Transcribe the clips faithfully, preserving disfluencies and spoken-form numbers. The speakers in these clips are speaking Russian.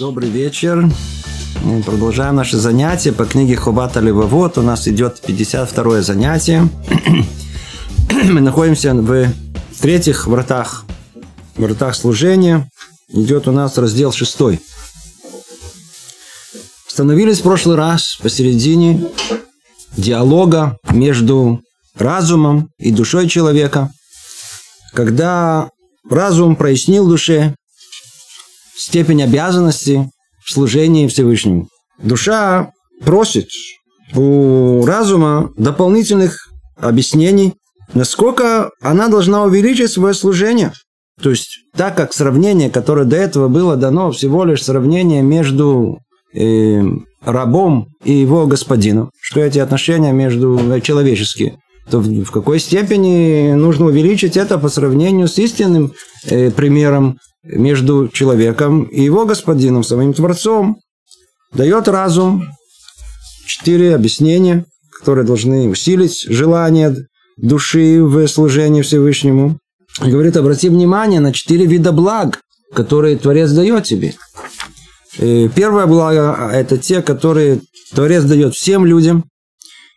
Добрый вечер. Мы продолжаем наши занятия по книге Ховот а-левавот. У нас идет пятьдесят второе занятие. Мы находимся в третьих вратах, вратах служения. Идет у нас раздел шестой. Остановились в прошлый раз посередине диалога между разумом и душой человека, когда разум прояснил душе степень обязанности в служении Всевышнему. Душа просит у разума дополнительных объяснений, насколько она должна увеличить свое служение. То есть, так как сравнение, которое до этого было дано, всего лишь сравнение между э, рабом и его господином, что эти отношения между человеческие, то в, в какой степени нужно увеличить это по сравнению с истинным э, примером между человеком и его господином, самим Творцом. Дает разум четыре объяснения, которые должны усилить желание души в служении Всевышнему. И говорит, обрати внимание на четыре вида благ, которые Творец дает тебе. И первое благо – это те, которые Творец дает всем людям.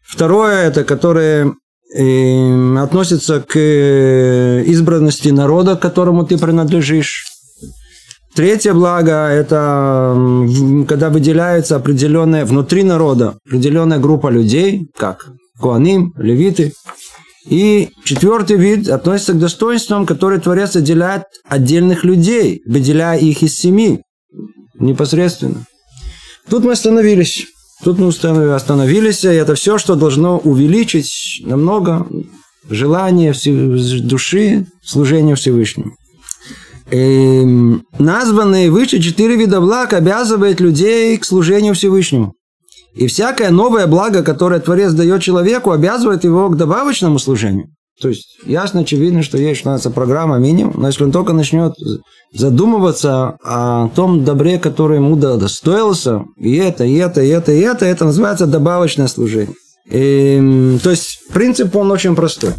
Второе – это которые относятся к избранности народа, к которому ты принадлежишь. Третье благо – это когда выделяется определенная внутри народа, определенная группа людей, как коаним, левиты. И четвертый вид относится к достоинствам, которые Творец отделяет отдельных людей, выделяя их из семьи непосредственно. Тут мы остановились. Тут мы остановились, и это все, что должно увеличить намного желание души служению Всевышнему. И названные выше четыре вида благ обязывают людей к служению Всевышнему. И всякое новое благо, которое Творец дает человеку, обязывает его к добавочному служению. То есть, ясно, очевидно, что есть у программа минимум, но если он только начнет задумываться о том добре, которое ему достоился, и это, и это, и это, и это, это называется добавочное служение. И, то есть, принцип, он очень простой.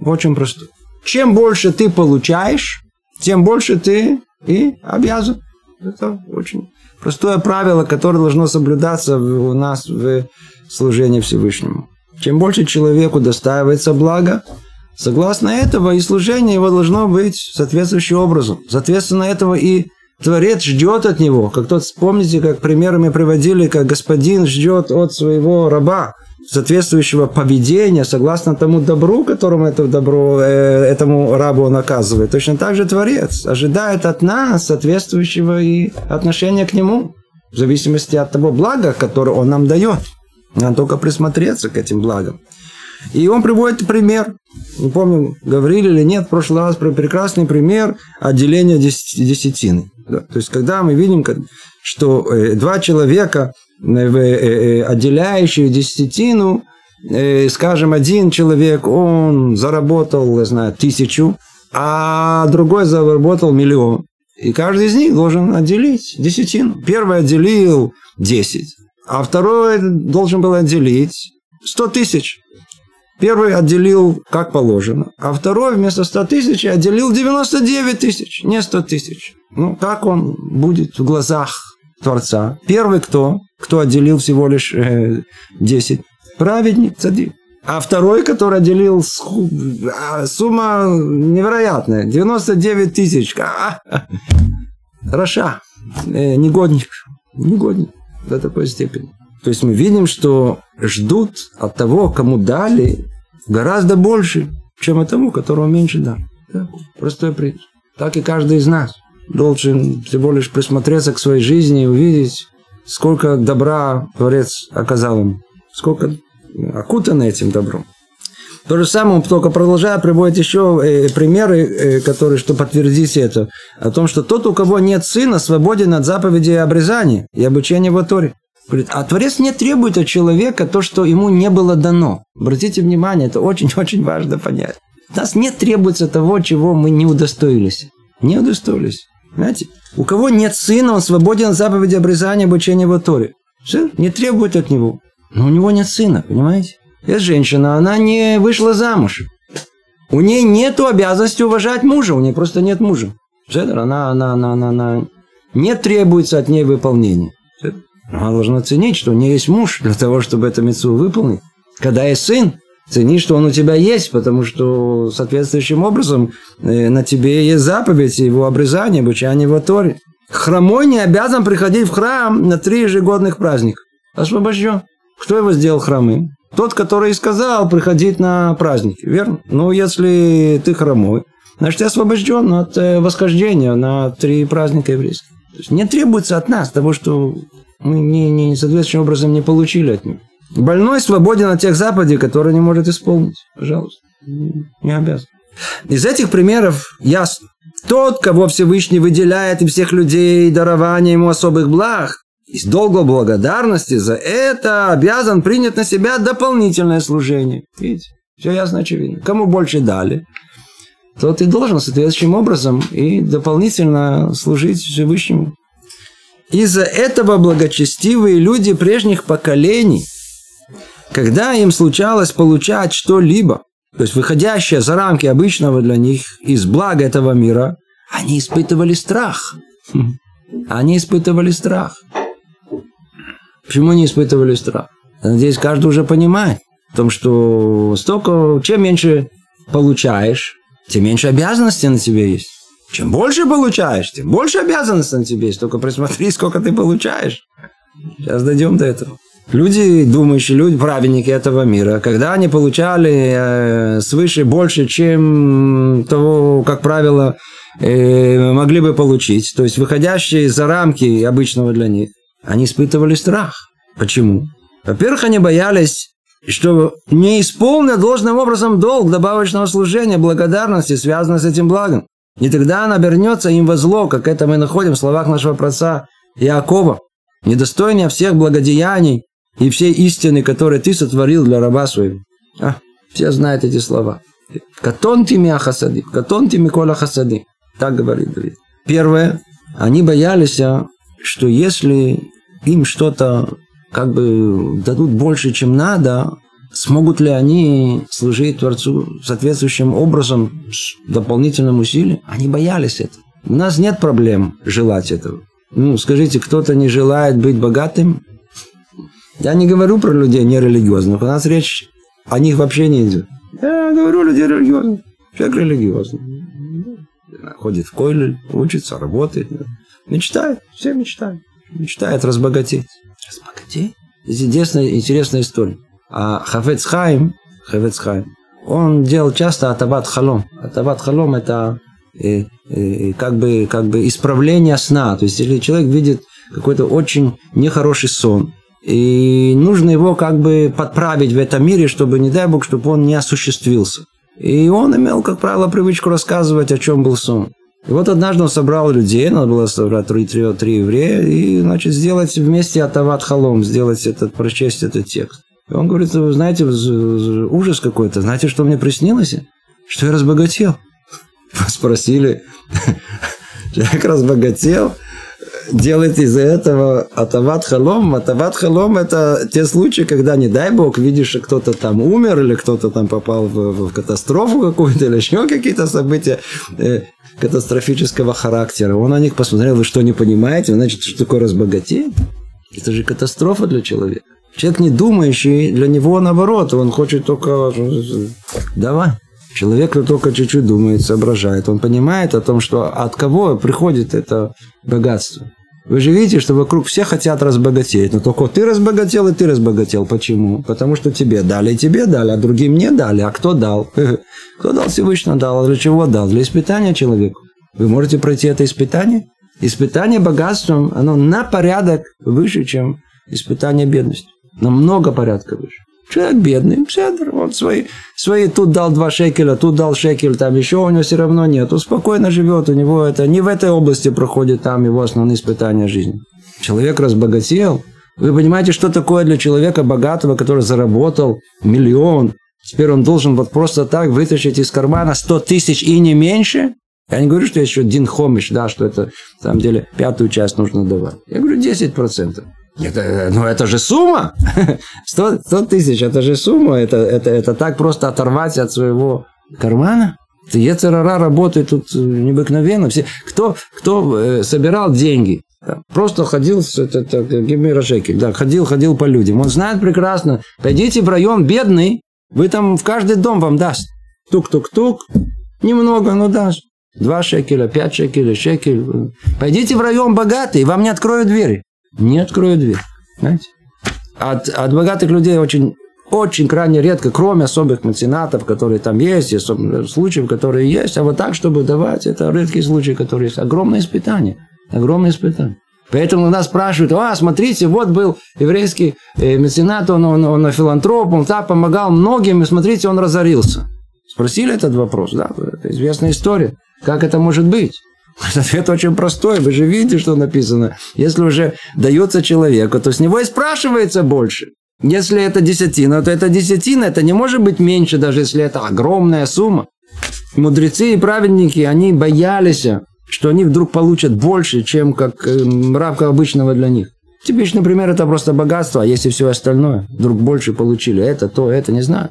Очень простой. Чем больше ты получаешь, тем больше ты и обязан. Это очень простое правило, которое должно соблюдаться у нас в служении Всевышнему. Чем больше человеку достаивается благо, согласно этого и служение его должно быть соответствующим образом. Соответственно, этого и Творец ждет от него. Как тот, вспомните, как примеры мы приводили, как господин ждет от своего раба соответствующего поведения, согласно тому добру, которому это добро, этому рабу он оказывает. Точно так же Творец ожидает от нас соответствующего и отношения к нему, в зависимости от того блага, которое он нам дает. Надо только присмотреться к этим благам. И он приводит пример. Не помню, говорили или нет в прошлый раз про прекрасный пример отделения десятины. Да. То есть, когда мы видим, что два человека, отделяющие десятину, скажем, один человек, он заработал, я знаю, тысячу, а другой заработал миллион. И каждый из них должен отделить десятину. Первый отделил десять, а второй должен был отделить сто тысяч. Первый отделил как положено, а второй вместо ста тысяч отделил девяносто девять тысяч, не сто тысяч. Ну, как он будет в глазах Творца? Первый кто? Кто отделил всего лишь э, десять? Праведник, цадик. А второй, который отделил сумма невероятная, девяносто девять тысяч. А-а-а. Раша, э, негодник, негодник до такой степени. То есть, мы видим, что ждут от того, кому дали, гораздо больше, чем от того, которого меньше дали. Да? Простой принцип. Так и каждый из нас должен всего лишь присмотреться к своей жизни и увидеть, сколько добра Творец оказал ему, сколько окутано этим добром. То же самое, только продолжая, приводит еще примеры, которые, чтобы подтвердить это, о том, что тот, у кого нет сына, свободен от заповедей обрезания и обучения в Торе. Говорит, а Творец не требует от человека то, что ему не было дано. Обратите внимание, это очень-очень важно понять. У нас не требуется того, чего мы не удостоились. Не удостоились. Понимаете? У кого нет сына, он свободен от заповеди обрезания, обучения в Торе. Все, не требует от него. Но у него нет сына, понимаете? Есть женщина, она не вышла замуж. У нее нет обязанности уважать мужа, у нее просто нет мужа. Она, она, она, она, она не требуется от ней выполнения. Она должна ценить, что у нее есть муж для того, чтобы эту мицву выполнить. Когда есть сын, цени, что он у тебя есть, потому что соответствующим образом на тебе есть заповедь, его обрезание, обучание его Торе. Хромой не обязан приходить в храм на три ежегодных праздника. Освобожден. Кто его сделал хромым? Тот, который сказал приходить на праздники, верно? Ну, если ты хромой, значит, ты освобожден от восхождения на три праздника еврейских. То есть не требуется от нас того, что мы не, не, соответствующим образом не получили от него. Больной свободен от тех заповедей, которые не может исполнить. Пожалуйста, не обязан. Из этих примеров ясно. Тот, кого Всевышний выделяет из всех людей дарование ему особых благ, из долга благодарности за это обязан принять на себя дополнительное служение. Видите, все ясно, очевидно. Кому больше дали, тот и должен соответствующим образом и дополнительно служить Всевышнему. Из-за этого благочестивые люди прежних поколений, когда им случалось получать что-либо, то есть выходящее за рамки обычного для них из блага этого мира, они испытывали страх. Они испытывали страх. Почему они испытывали страх? Надеюсь, каждый уже понимает о том, что столько, чем меньше получаешь, тем меньше обязанностей на тебе есть. Чем больше получаешь, тем больше обязанностей на тебе есть. Только присмотри, сколько ты получаешь. Сейчас дойдем до этого. Люди, думающие люди, праведники этого мира, когда они получали э, свыше больше, чем того, как правило, э, могли бы получить, то есть выходящие за рамки обычного для них, они испытывали страх. Почему? Во-первых, они боялись, что не исполнят должным образом долг добавочного служения, благодарности, связанного с этим благом. И тогда она обернется им во зло, как это мы находим в словах нашего праотца Иакова. Недостойнее всех благодеяний и всей истины, которые ты сотворил для раба своего. А, все знают эти слова. Катонти миа хасадим, катонти микола хасадим. Так говорит Давид. Первое, они боялись, что если им что-то как бы дадут больше, чем надо, смогут ли они служить Творцу соответствующим образом с дополнительным усилием? Они боялись этого. У нас нет проблем желать этого. Ну, скажите, кто-то не желает быть богатым? Я не говорю про людей нерелигиозных. У нас речь о них вообще не идет. Я говорю людей религиозных. Человек религиозный. Ходит в койль, учится, работает. Мечтает. Все мечтают. Мечтает разбогатеть. Разбогатеть? Здесь интересная, интересная история. А Хафец Хайм, Хафец Хайм, он делал часто атават халом. Атават халом – это... И, и, как бы, как бы исправление сна. То есть, если человек видит какой-то очень нехороший сон, и нужно его как бы подправить в этом мире, чтобы, не дай Бог, чтобы он не осуществился. И он имел, как правило, привычку рассказывать, о чем был сон. И вот однажды он собрал людей, надо было собрать три, три, три еврея, и, значит, сделать вместе атават халом, сделать этот, прочесть этот текст. И он говорит, вы знаете, ужас какой-то, знаете, что мне приснилось? Что я разбогател. Спросили, человек разбогател, делает из-за этого атават халом. Атават халом – это те случаи, когда, не дай Бог, видишь, что кто-то там умер, или кто-то там попал в, в катастрофу какую-то, или еще какие-то события э, катастрофического характера. Он на них посмотрел, вы что, не понимаете? Значит, что такое разбогатеть? Это же катастрофа для человека. Человек не думающий, для него наоборот, он хочет только давай. Человек, кто только чуть-чуть думает, соображает, он понимает о том, что от кого приходит это богатство. Вы же видите, что вокруг все хотят разбогатеть, но только ты разбогател и ты разбогател. Почему? Потому что тебе дали, и тебе дали, а другим не дали. А кто дал? Кто дал? Всевышний дал. А для чего дал? Для испытания человеку. Вы можете пройти это испытание? Испытание богатством, оно на порядок выше, чем испытание бедностью. Намного порядка выше. Человек бедный, пседр, он свои, свои тут дал два шекеля, тут дал шекель, там еще у него все равно нет. Он спокойно живет, у него это не в этой области проходит там его основные испытания жизни. Человек разбогател. Вы понимаете, что такое для человека богатого, который заработал миллион? Теперь он должен вот просто так вытащить из кармана сто тысяч и не меньше? Я не говорю, что я еще дин хомиш, да, что это, на самом деле, пятую часть нужно давать. Я говорю, десять процентов. Это, ну, это же сумма! сто тысяч, это же сумма. Это, это, это так просто оторвать от своего кармана. Ецер ара работает тут необыкновенно. Все, кто, кто собирал деньги Да. Просто ходил, это, это, да, ходил, ходил по людям. Он знает прекрасно. Пойдите в район бедный, вы там в каждый дом вам даст. Тук-тук-тук. Немного, но даст. Два шекеля, пять шекелей, шекель. Пойдите в район богатый, вам не откроют двери. Не откроют дверь. Знаете? От, от богатых людей очень, очень крайне редко, кроме особых меценатов, которые там есть, особых случаев, которые есть. А вот так, чтобы давать, это редкие случаи, которые есть. Огромное испытание. Огромное испытание. Поэтому нас спрашивают: а, смотрите, вот был еврейский меценат, он, он, он филантроп, он так помогал многим, и смотрите, он разорился. Спросили этот вопрос, да? Это известная история. Как это может быть? Ответ очень простой. Вы же видите, что написано. Если уже дается человеку, то с него и спрашивается больше. Если это десятина, то это десятина. Это не может быть меньше, даже если это огромная сумма. Мудрецы и праведники, они боялись, что они вдруг получат больше, чем как равка обычного для них. Типичный пример – это просто богатство, а если все остальное, вдруг больше получили. Это, то, это, не знаю.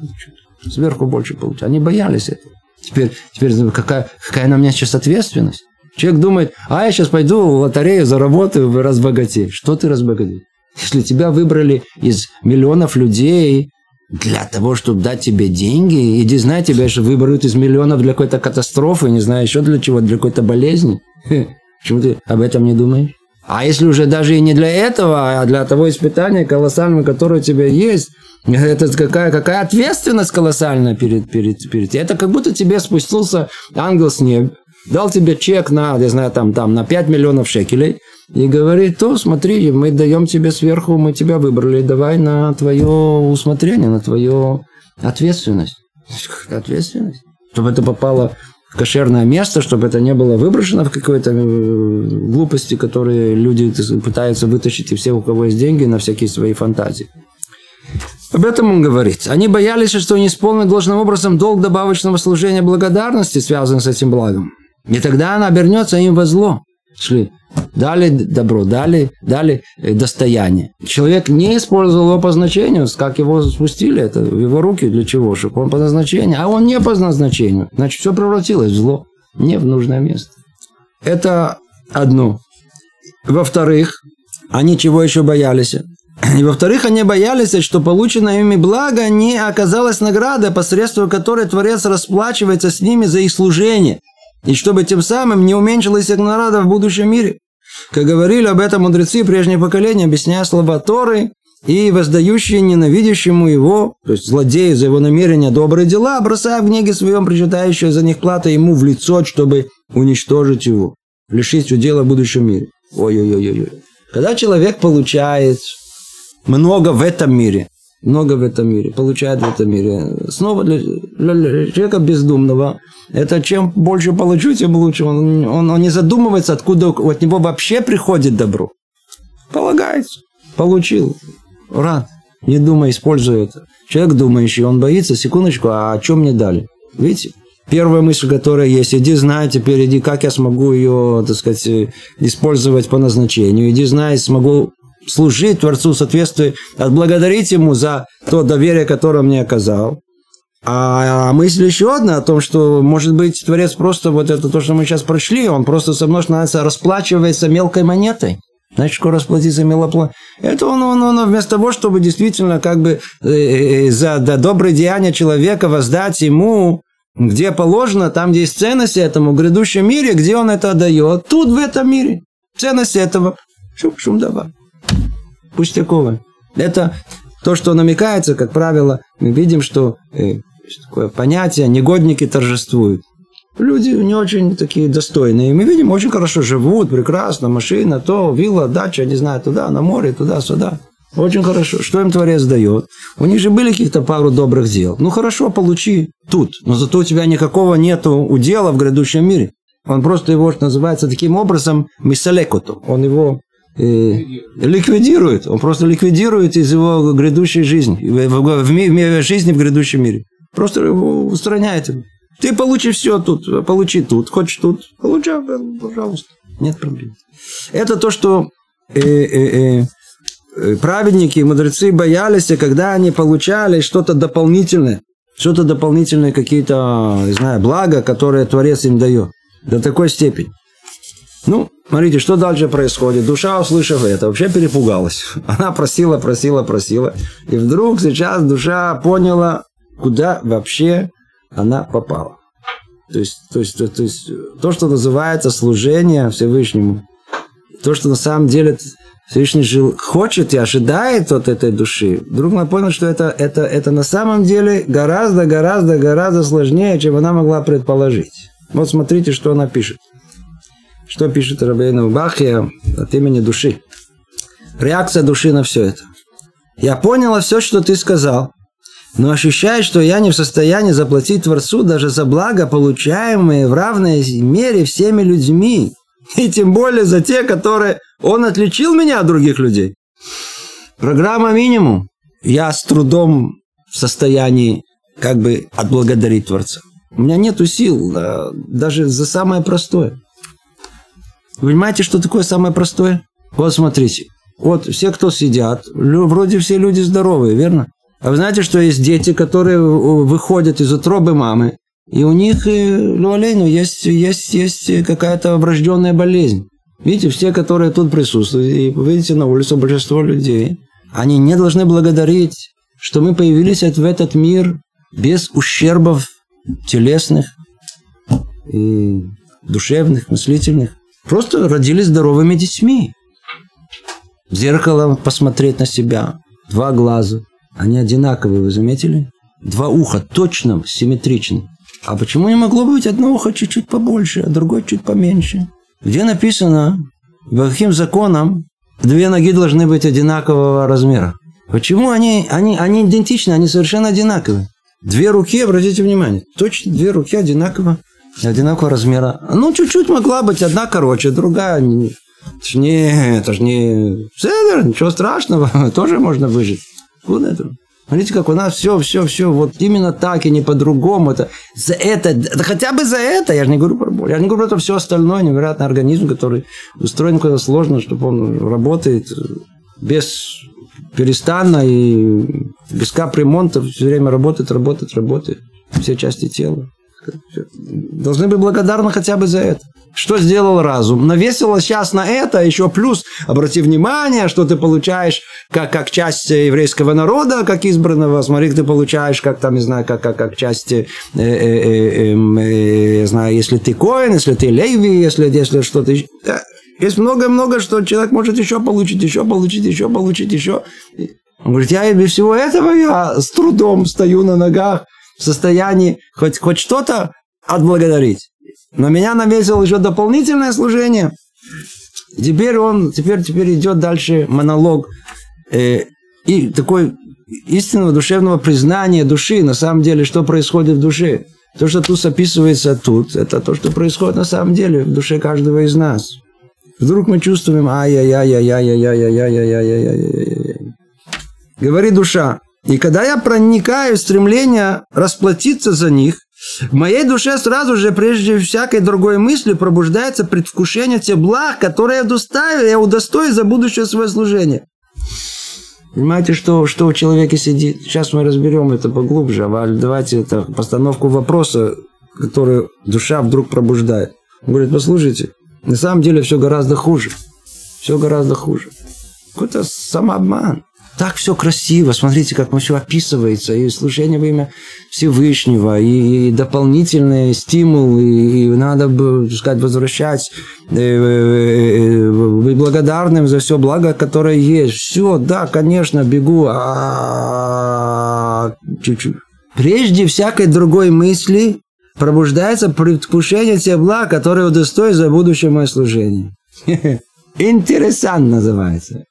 Сверху больше получили. Они боялись этого. Теперь, теперь какая, какая на меня сейчас ответственность? Человек думает: а я сейчас пойду в лотерею, заработаю, разбогатею. Что ты разбогатеешь? Если тебя выбрали из миллионов людей для того, чтобы дать тебе деньги, иди знай, тебя же выберут из миллионов для какой-то катастрофы, не знаю еще для чего, для какой-то болезни. Почему ты об этом не думаешь? А если уже даже и не для этого, а для того испытания колоссального, которое у тебя есть, это какая, какая ответственность колоссальная перед, перед, перед. Это как будто тебе спустился ангел с неба, дал тебе чек на, я знаю, там, там, на пять миллионов шекелей и говорит: то смотри, мы даем тебе сверху, мы тебя выбрали, давай на твое усмотрение, на твою ответственность. Ответственность? Чтобы это попало в кошерное место, чтобы это не было выброшено в какой-то глупости, которые люди пытаются вытащить, и все, у кого есть деньги, на всякие свои фантазии. Об этом он говорит. Они боялись, что не исполнят должным образом долг добавочного служения благодарности, связанный с этим благом. И тогда она обернется им во зло. Шли. Дали добро, дали, дали достояние. Человек не использовал его по значению, как его спустили, это в его руки, для чего? Чтобы он по назначению, а он не по назначению. Значит, все превратилось в зло, не в нужное место. Это одно. Во-вторых, они чего еще боялись? И во-вторых, они боялись, что полученное ими благо не оказалось наградой, посредством которой Творец расплачивается с ними за их служение. И чтобы тем самым не уменьшилась их награда в будущем мире. Как говорили об этом мудрецы прежних поколений, объясняя слова Торы: и воздающие ненавидящему его, то есть злодею за его намерения, добрые дела, бросая в гневе своем причитающую за них плату ему в лицо, чтобы уничтожить его, лишить удела в будущем мире. Ой-ой-ой-ой. Когда человек получает много в этом мире, много в этом мире, получает в этом мире. Снова для, для человека бездумного, это чем больше получу, тем лучше. Он, он, он не задумывается, откуда от него вообще приходит добро. Полагается. Получил. Рад. Не думай, используй это. Человек думающий, он боится: секундочку, а о чем мне дали? Видите? Первая мысль, которая есть: иди знай, теперь иди, как я смогу ее, так сказать, использовать по назначению. Иди знай, смогу служить Творцу в соответствии, отблагодарить Ему за то доверие, которое мне оказал. А мысль еще одна о том, что, может быть, Творец просто, вот это то, что мы сейчас прошли, Он просто со мной расплачивается мелкой монетой. Значит, скоро расплатится мелопло. Это он, он, он вместо того, чтобы действительно как бы за добрые деяния человека воздать ему, где положено, там, где есть ценности этому, в грядущем мире, где он это отдает, тут, в этом мире. Ценности этого. Шум-шум давай. Пустяковое. Это то, что намекается, как правило, мы видим, что э, такое понятие «негодники торжествуют». Люди не очень такие достойные. Мы видим, очень хорошо живут, прекрасно, машина, то, вилла, дача, не знаю, туда, на море, туда-сюда. Очень хорошо. Что им Творец дает? У них же были каких-то пару добрых дел. Ну, хорошо, получи тут, но зато у тебя никакого нету удела в грядущем мире. Он просто его, что называется, таким образом «мисалекуту». Он его... И ликвидирует. Он просто ликвидирует из его грядущей жизни, в, в, в, в жизни в грядущем мире. Просто его устраняет. Ты получи все тут, получи тут, хочешь тут, получай, пожалуйста. Нет проблем. Это то, что э, э, э, праведники и мудрецы боялись, когда они получали что-то дополнительное, что-то дополнительное, какие-то, не знаю, блага, которые Творец им дает. До такой степени. Ну, Смотрите, что дальше происходит. Душа, услышав это, вообще перепугалась. Она просила, просила, просила. И вдруг сейчас душа поняла, куда вообще она попала. То есть то, есть, то, то, есть, то что называется служение Всевышнему, то, что на самом деле Всевышний жил, хочет и ожидает от этой души, вдруг она поняла, что это, это, это на самом деле гораздо, гораздо, гораздо сложнее, чем она могла предположить. Вот смотрите, что она пишет. Что пишет Рабейну Бахья от имени души. Реакция души на все это. Я поняла все, что ты сказал, но ощущаю, что я не в состоянии заплатить Творцу даже за блага, получаемые в равной мере всеми людьми. И тем более за те, которые Он отличил меня от других людей. Программа минимум. Я с трудом в состоянии как бы отблагодарить Творца. У меня нету сил даже за самое простое. Вы понимаете, что такое самое простое? Вот смотрите. Вот все, кто сидят, вроде все люди здоровые, верно? А вы знаете, что есть дети, которые выходят из утробы мамы, и у них, лу-алейну, есть, есть, есть какая-то врожденная болезнь. Видите, все, которые тут присутствуют, и видите, на улице большинство людей, они не должны благодарить, что мы появились в этот мир без ущербов телесных, и душевных, мыслительных. Просто родились здоровыми детьми. В зеркало посмотреть на себя. Два глаза. Они одинаковые, вы заметили? Два уха точно симметричны. А почему не могло быть одно ухо чуть-чуть побольше, а другое чуть поменьше? Где написано, по каким законам две ноги должны быть одинакового размера? Почему они, они, они идентичны, они совершенно одинаковые? Две руки, обратите внимание, точно две руки одинаково, одинакового размера. Ну, чуть-чуть могла быть одна короче, другая... Точнее, это же не... Ничего страшного, тоже можно выжить. Вот это. Смотрите, как у нас все, все, все, вот именно так и не по-другому. Это, за это, да хотя бы за это, я же не говорю про боль, я же не говорю про все остальное, невероятный организм, который устроен куда-то сложно, чтобы он работает без перестанно и без капремонта, все время работает, работает, работает, все части тела. Должны быть благодарны хотя бы за это. Что сделал разум? Навесило сейчас на это еще плюс. Обрати внимание, что ты получаешь как, как часть еврейского народа, как избранного. Смотри, ты получаешь, как там, не знаю, как, как, как часть, э, э, э, э, я знаю, если ты коэн, если ты леви, если, если что-то еще. Есть много-много, что человек может еще получить, еще получить, еще получить, еще. Он говорит, я без всего этого я с трудом стою на ногах. В состоянии хоть, хоть что-то отблагодарить. Но меня навесило еще дополнительное служение. Теперь он, теперь, теперь идет дальше монолог э, и такой истинного душевного признания души. На самом деле, что происходит в душе. То, что тут описывается тут, это то, что происходит на самом деле в душе каждого из нас. Вдруг мы чувствуем ай-яй-яй-яй-яй-яй-яй-яй-яй-яй-яй-яй-яй-яй. Говорит душа. И когда я проникаю в стремление расплатиться за них, в моей душе сразу же, прежде всякой другой мысли, пробуждается предвкушение тех благ, которые я удостоюсь за будущее свое служение. Понимаете, что, что у человека сидит? Сейчас мы разберем это поглубже. Давайте это постановку вопроса, которую душа вдруг пробуждает. Он говорит, послушайте, на самом деле все гораздо хуже. Все гораздо хуже. Какой-то самообман. Так все красиво, смотрите, как все описывается, и служение во имя Всевышнего, и дополнительный стимул, и надо, так сказать, возвращать, быть благодарным за все благо, которое есть. Все, да, конечно, бегу. Чуть-чуть. Прежде всякой другой мысли пробуждается предвкушение тех благ, которые удостоят за будущее мое служение. Интересант называется.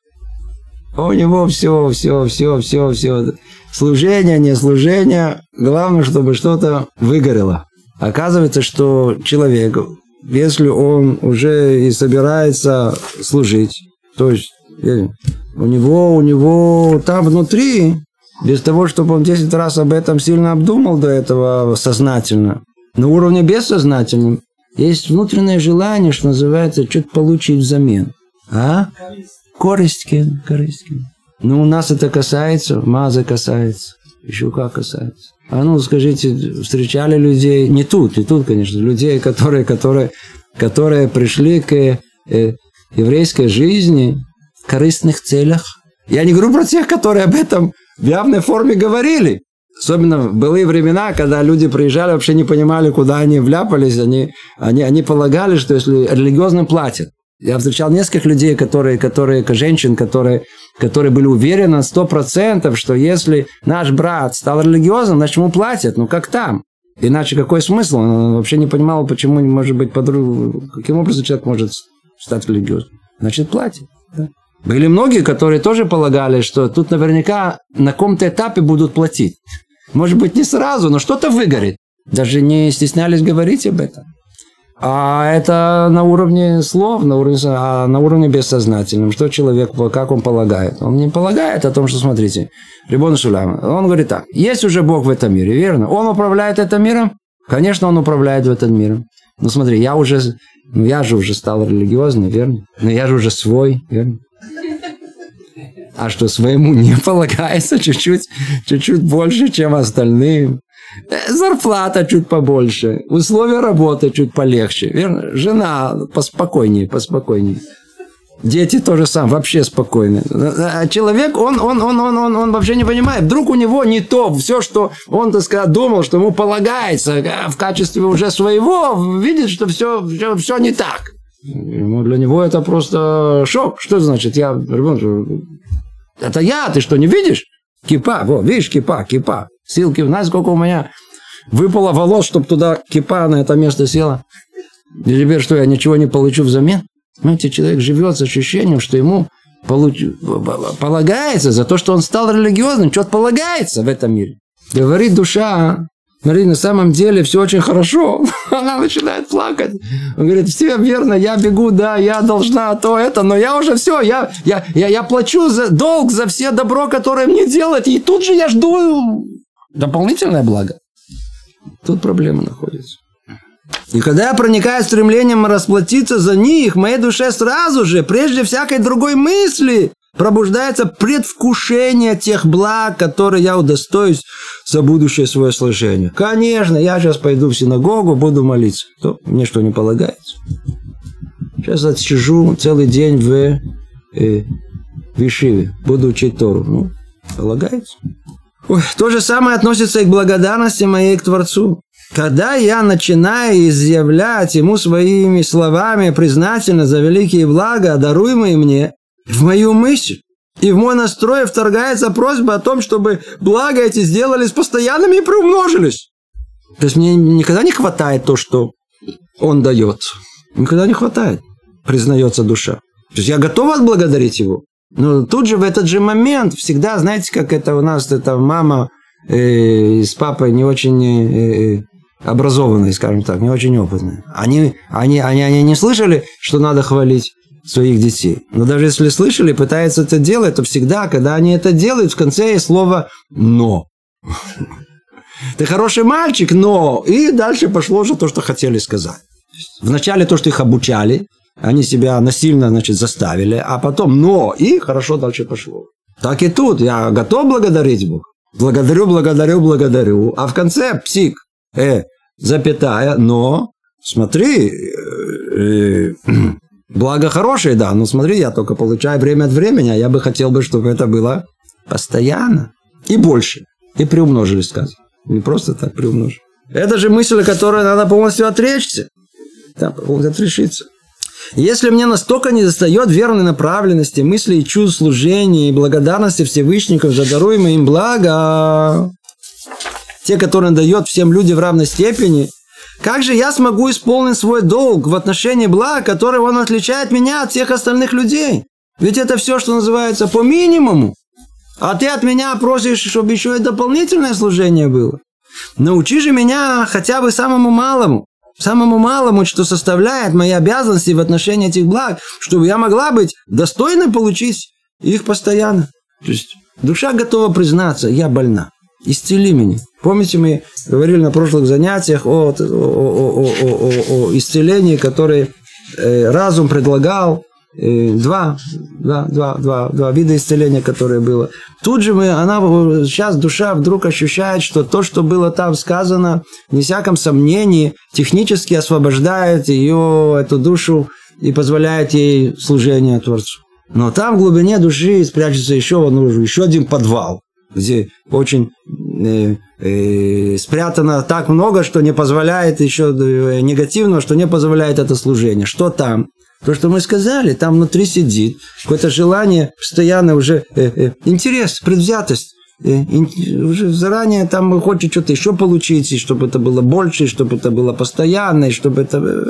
У него все, все, все, все, все. Служение, не служение. Главное, чтобы что-то выгорело. Оказывается, что человек, если он уже и собирается служить, то есть у него, у него там внутри, без того, чтобы он десять раз об этом сильно обдумал до этого сознательно, на уровне бессознательном, есть внутреннее желание, что называется, что-то получить взамен. А? Корыстькин, корыстькин. Ну, у нас это касается, маза касается, еще как касается. А ну, скажите, встречали людей, не тут, не тут, конечно, людей, которые, которые, которые пришли к э, еврейской жизни в корыстных целях. Я не говорю про тех, которые об этом в явной форме говорили. Особенно в былые времена, когда люди приезжали, вообще не понимали, куда они вляпались. Они, они, они полагали, что если религиозным платят. Я встречал нескольких людей, которые, которые женщин, которые, которые были уверены на сто процентов, что если наш брат стал религиозным, значит, ему платят. Ну, как там? Иначе какой смысл? Он вообще не понимал, почему не может быть подруг... Каким образом человек может стать религиозным? Значит, платит. Да? Были многие, которые тоже полагали, что тут наверняка на каком-то этапе будут платить. Может быть, не сразу, но что-то выгорит. Даже не стеснялись говорить об этом. А это на уровне слов, на уровне, а на уровне бессознательном. Что человек, как он полагает? Он не полагает о том, что, смотрите, Рибону Шель Олам, он говорит так. Есть уже Бог в этом мире, верно? Он управляет этим миром? Конечно, он управляет этим миром. Но смотри, я уже, ну, я же уже стал религиозным, верно? Но я же уже свой, верно? А что, своему не полагается чуть-чуть, чуть-чуть больше, чем остальным? Зарплата чуть побольше, условия работы чуть полегче, верно? Жена поспокойнее, поспокойнее. Дети тоже сам, вообще спокойны. А человек, он, он, он, он, он, он вообще не понимает. Вдруг у него не то, все, что он, так сказать, думал, что ему полагается в качестве уже своего, видит, что все, все, все не так. Для него это просто шок. Что это значит? Я, это я, ты что, не видишь? Кипа, вот, видишь, кипа, кипа. Силки, знаешь, сколько у меня выпало волос, чтобы туда кипа на это место села. И теперь что, я ничего не получу взамен? Знаете, человек живет с ощущением, что ему получ... полагается за то, что он стал религиозным. Что-то полагается в этом мире. Говорит душа. Смотри, на самом деле все очень хорошо. Она начинает плакать. Он говорит, все верно, я бегу, да, я должна то, это, но я уже все, я, я, я, я плачу за долг, за все добро, которое мне делать, и тут же я жду дополнительное благо. Тут проблема находится. И когда я проникаю стремлением расплатиться за них, в моей душе сразу же, прежде всякой другой мысли, пробуждается предвкушение тех благ, которые я удостоюсь за будущее свое служение. Конечно, я сейчас пойду в синагогу, буду молиться. То мне что не полагается. Сейчас отсижу целый день в, э, в Ишиве, буду учить Тору. Ну, полагается. Ой, то же самое относится и к благодарности моей к Творцу. Когда я начинаю изъявлять Ему своими словами признательно за великие блага, даруемые мне, в мою мысль и в мой настрой вторгается просьба о том, чтобы блага эти сделались постоянными и приумножились. То есть мне никогда не хватает то, что Он дает. Никогда не хватает, признается душа. То есть я готов отблагодарить Его. Но тут же в этот же момент всегда, знаете, как это у нас, это мама э, с папой не очень... Э, образованные, скажем так, не очень опытные. Они, они, они, они не слышали, что надо хвалить своих детей. Но даже если слышали, пытаются это делать, то всегда, когда они это делают, в конце есть слово «но». Ты хороший мальчик, но... И дальше пошло уже то, что хотели сказать. Вначале то, что их обучали, они себя насильно, значит, заставили, а потом «но» и хорошо дальше пошло. Так и тут. Я готов благодарить Бога. Благодарю, благодарю, благодарю. А в конце псих. Э, запятая, но смотри, э, э, благо хорошее, да, но смотри, я только получаю время от времени, а я бы хотел бы, чтобы это было постоянно и больше. И приумножили, сказано. Не просто так приумножили. Это же мысль, о которой надо полностью отречься. Да, полностью отрешиться. Если мне настолько недостает верной направленности, мысли и чувств служения и благодарности Всевышников за даруемое им благо... Те, которые он дает всем людям в равной степени. Как же я смогу исполнить свой долг в отношении благ, которые он отличает меня от всех остальных людей? Ведь это все, что называется, по минимуму. А ты от меня просишь, чтобы еще и дополнительное служение было. Научи же меня хотя бы самому малому. Самому малому, что составляет мои обязанности в отношении этих благ, чтобы я могла быть достойна получить их постоянно. То есть душа готова признаться, я больна. Исцели меня. Помните, мы говорили на прошлых занятиях о, о, о, о, о исцелении, которое разум предлагал. Два, два, два, два, два вида исцеления, которые было. Тут же мы, она, сейчас душа вдруг ощущает, что то, что было там сказано, не всяком сомнении, технически освобождает ее, эту душу и позволяет ей служение Творцу. Но там в глубине души спрячется еще, нужен, еще один подвал, где очень э, э, спрятано так много, что не позволяет еще негативного, что не позволяет это служение. Что там? То, что мы сказали, там внутри сидит какое-то желание, постоянно уже э, э, интерес, предвзятость. Уже заранее там хочет что-то еще получить, и чтобы это было больше, и чтобы это было постоянно, и чтобы это...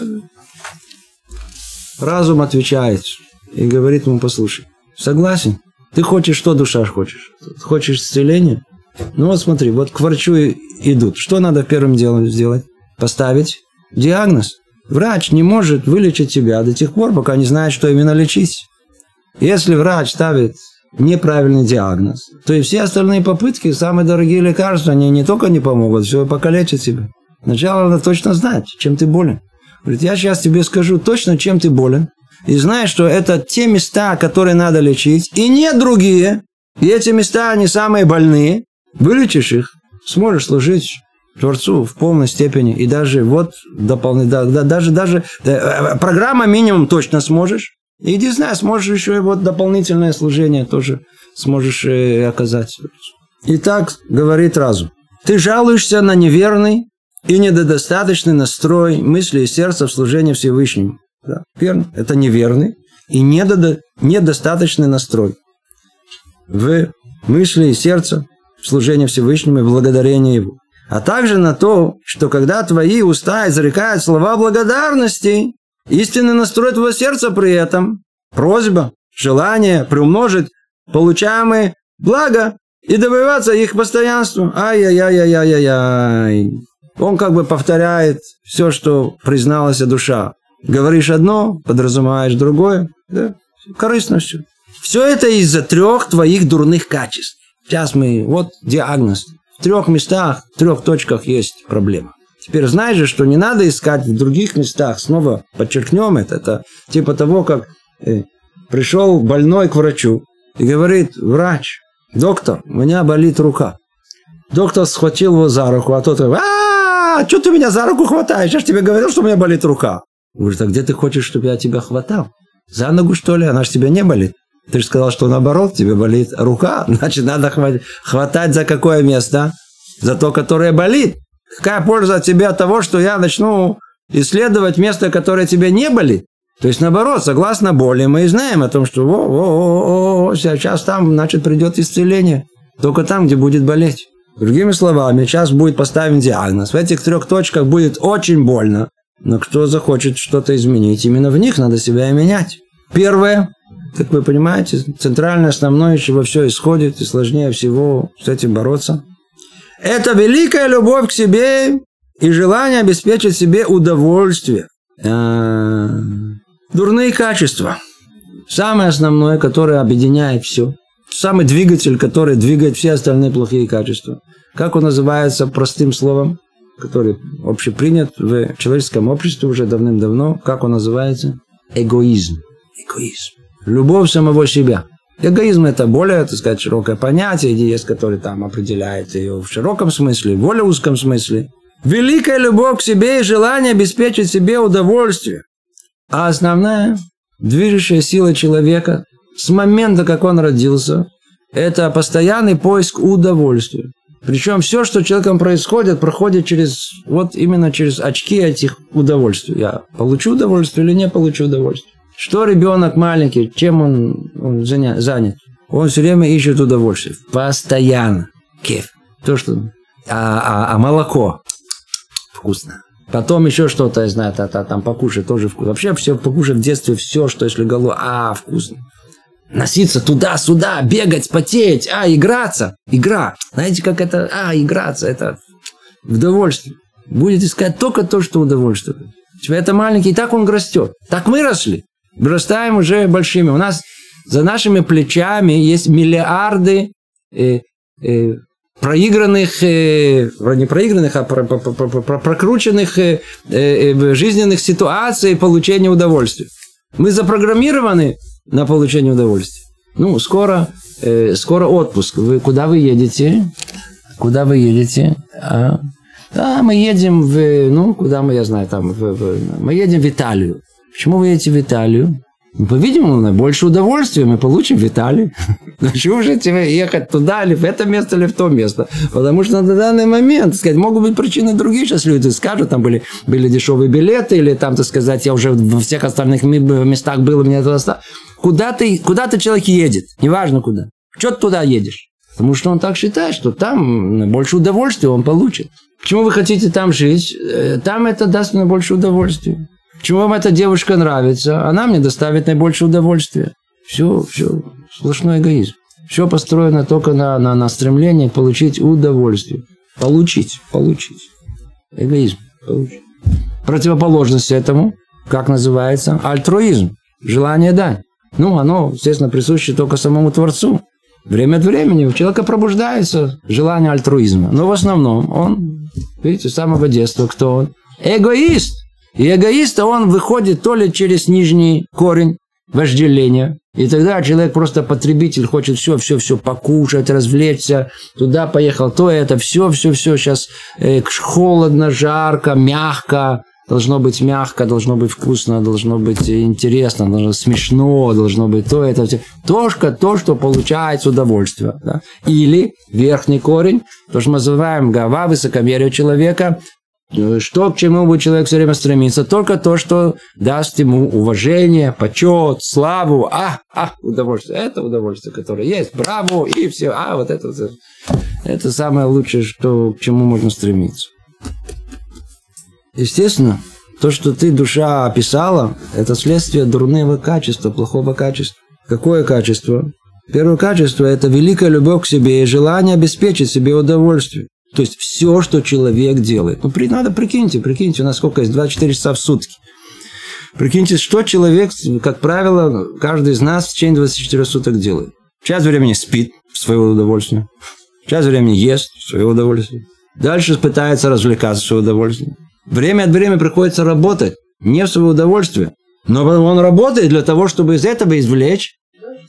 Разум отвечает и говорит ему: послушай, согласен? Ты хочешь, что душа хочешь? Хочешь исцеления? Ну вот смотри, вот к врачу идут. Что надо первым делом сделать? Поставить диагноз. Врач не может вылечить тебя до тех пор, пока не знает, что именно лечить. Если врач ставит неправильный диагноз, то и все остальные попытки, самые дорогие лекарства, они не только не помогут, все покалечат тебя. Сначала надо точно знать, чем ты болен. Говорит, я сейчас тебе скажу точно, чем ты болен. И знаешь, что это те места, которые надо лечить, и не другие. И эти места, они самые больные. Вылечишь их, сможешь служить Творцу в полной степени. И даже вот дополнительно, да, даже, даже да, программа минимум точно сможешь. И иди знай, сможешь еще и вот дополнительное служение тоже сможешь оказать. Итак, говорит разум. Ты жалуешься на неверный и недостаточный настрой мысли и сердца в служении Всевышнему. Да, верно. Это неверный и недодо... недостаточный настрой в мысли и сердце в служении Всевышнему и благодарении Его. А также на то, что когда твои уста изрекают слова благодарности, истинный настрой твоего сердца при этом, просьба, желание приумножить получаемые блага и добиваться их постоянству. Ай-яй-яй-яй-яй-яй. Он как бы повторяет все, что призналась душа. Говоришь одно, подразумеваешь другое. Да? Корыстно все. Все это из-за трех твоих дурных качеств. Сейчас мы... Вот диагноз. В трех местах, в трех точках есть проблема. Теперь знай же, что не надо искать в других местах. Снова подчеркнем это. Это типа того, как э, пришел больной к врачу и говорит: врач, доктор, у меня болит рука. Доктор схватил его за руку, а тот говорит: а-а-а, что ты меня за руку хватаешь? Я же тебе говорил, что у меня болит рука. Говорит: а где ты хочешь, чтобы я тебя хватал? За ногу, что ли? Она же тебя не болит. Ты же сказал, что наоборот, тебе болит рука. Значит, надо хватать за какое место? За то, которое болит. Какая польза от тебя от того, что я начну исследовать место, которое тебе не болит? То есть, наоборот, согласно боли, мы и знаем о том, что о-о-о-о, сейчас там, значит, придет исцеление. Только там, где будет болеть. Другими словами, сейчас будет поставлен диагноз. В этих трех точках будет очень больно. Но кто захочет что-то изменить, именно в них надо себя и менять. Первое, как вы понимаете, центральное, основное, из чего все исходит, и сложнее всего с этим бороться. Это великая любовь к себе и желание обеспечить себе удовольствие. Дурные качества. Самое основное, которое объединяет все. Самый двигатель, который двигает все остальные плохие качества. Как он называется простым словом, который общепринят в человеческом обществе уже давным-давно? Как он называется? Эгоизм. Эгоизм. Любовь самого себя. Эгоизм – это более, так сказать, широкое понятие, есть, которое там определяет ее в широком смысле, в более узком смысле. Великая любовь к себе и желание обеспечить себе удовольствие. А основная движущая сила человека с момента, как он родился, это постоянный поиск удовольствия. Причем все, что человеком происходит, проходит через, вот именно через очки этих удовольствий. Я получу удовольствие или не получу удовольствие. Что ребенок маленький, чем он, он занят? Он все время ищет удовольствие. Постоянно. Кеф. То, что... А, а, а молоко. Вкусно. Потом еще что-то, я знаю, та, та, там покушать тоже вкусно. Вообще все покушать в детстве, все, что если голова. А, вкусно. Носиться туда-сюда, бегать, потеть, а, играться. Игра. Знаете, как это? А, играться. Это удовольствие. Будет искать только то, что удовольствие. Это маленький, и так он растет. Так мы росли. Вырастаем уже большими. У нас за нашими плечами есть миллиарды э, э, проигранных, э, не проигранных, а про, про, про, про, прокрученных э, э, жизненных ситуаций получения удовольствия. Мы запрограммированы на получение удовольствия. Ну, скоро, э, скоро отпуск. Вы, куда вы едете? Куда вы едете? А, а мы едем в... Ну, куда мы, я знаю, там... В, в, мы едем в Италию. Почему вы едете в Италию? По-видимому, на больше удовольствия мы получим в Италии. Почему же тебе ехать туда, или в это место, или в то место? Потому что на данный момент, так сказать, могут быть причины другие. Сейчас люди скажут, там были, были дешевые билеты, или там, так сказать, я уже во всех остальных местах был, и мне это осталось. Куда ты, куда ты человек едет? Неважно куда. Чего ты туда едешь? Потому что он так считает, что там больше удовольствия он получит. Почему вы хотите там жить? Там это даст мне больше удовольствия. Почему вам эта девушка нравится? Она мне доставит наибольшее удовольствие. Все, все, сплошной эгоизм. Все построено только на, на, на стремлении получить удовольствие. Получить, получить. Эгоизм, получить. Противоположность этому, как называется, альтруизм. Желание дать. Ну, оно, естественно, присуще только самому Творцу. Время от времени у человека пробуждается желание альтруизма. Но в основном он, видите, с самого детства кто он? Эгоист. И эгоист, он выходит то ли через нижний корень вожделения. И тогда человек просто потребитель, хочет все, все, все покушать, развлечься. Туда поехал, то это, все, все, все. Сейчас э, холодно, жарко, мягко. Должно быть мягко, должно быть вкусно, должно быть интересно, должно быть смешно, должно быть то, это, все. То, то, что получается удовольствие. Да? Или верхний корень, то, что мы называем гава, высокомерие человека. Что к чему будет человек все время стремиться? Только то, что даст ему уважение, почет, славу. А, а, удовольствие. Это удовольствие, которое есть. Браво, и все. А, вот это. Вот это самое лучшее, что, к чему можно стремиться. Естественно, то, что ты, душа, описала, это следствие дурного качества, плохого качества. Какое качество? Первое качество – это великая любовь к себе и желание обеспечить себе удовольствие. То есть, все, что человек делает. Ну, надо, прикиньте, прикиньте, у нас сколько есть? двадцать четыре часа в сутки. Прикиньте, что человек, как правило, каждый из нас в течение двадцати четырёх суток делает. Часть времени спит, в свое удовольствие. Часть времени ест, в свое удовольствие. Дальше пытается развлекаться, в свое удовольствие. Время от времени приходится работать, не в свое удовольствие. Но он работает для того, чтобы из этого извлечь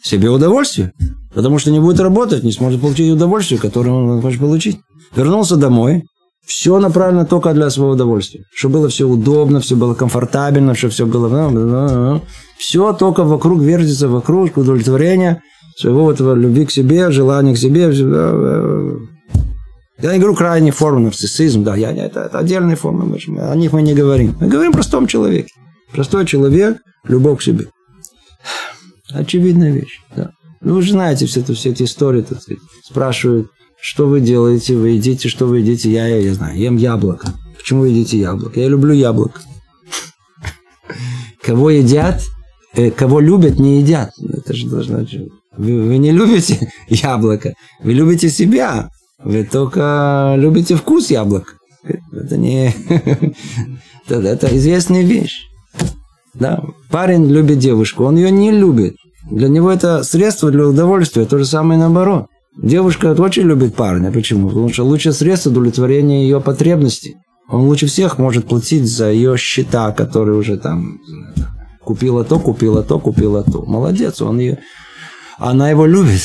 себе удовольствие. Потому что не будет работать, не сможет получить удовольствие, которое он хочет получить. Вернулся домой, все направлено только для своего удовольствия. Чтобы было все удобно, все было комфортабельно, чтобы все было... Все только вокруг вертится, вокруг удовлетворения своего этого любви к себе, желания к себе. Я не говорю крайней формы, нарциссизм, да, я, это, это отдельные формы, о них мы не говорим. Мы говорим о простом человеке. Простой человек, любовь к себе. Очевидная вещь, да. Ну, вы же знаете все, это, все эти истории, так сказать, спрашивают, что вы делаете, вы едите, что вы едите, я, я, я знаю, ем яблоко. Почему вы едите яблоко? Я люблю яблоко. Кого едят, кого любят, не едят. Это же должно быть. Вы не любите яблоко, вы любите себя. Вы только любите вкус яблок. Это не... Это известная вещь. Да? Парень любит девушку, он ее не любит. Для него это средство для удовольствия, то же самое наоборот. Девушка очень любит парня. Почему? Потому что лучшее средство удовлетворения ее потребностей. Он лучше всех может платить за ее счета, которые уже там... Купила то, купила то, купила то. Молодец, он ее... Она его любит,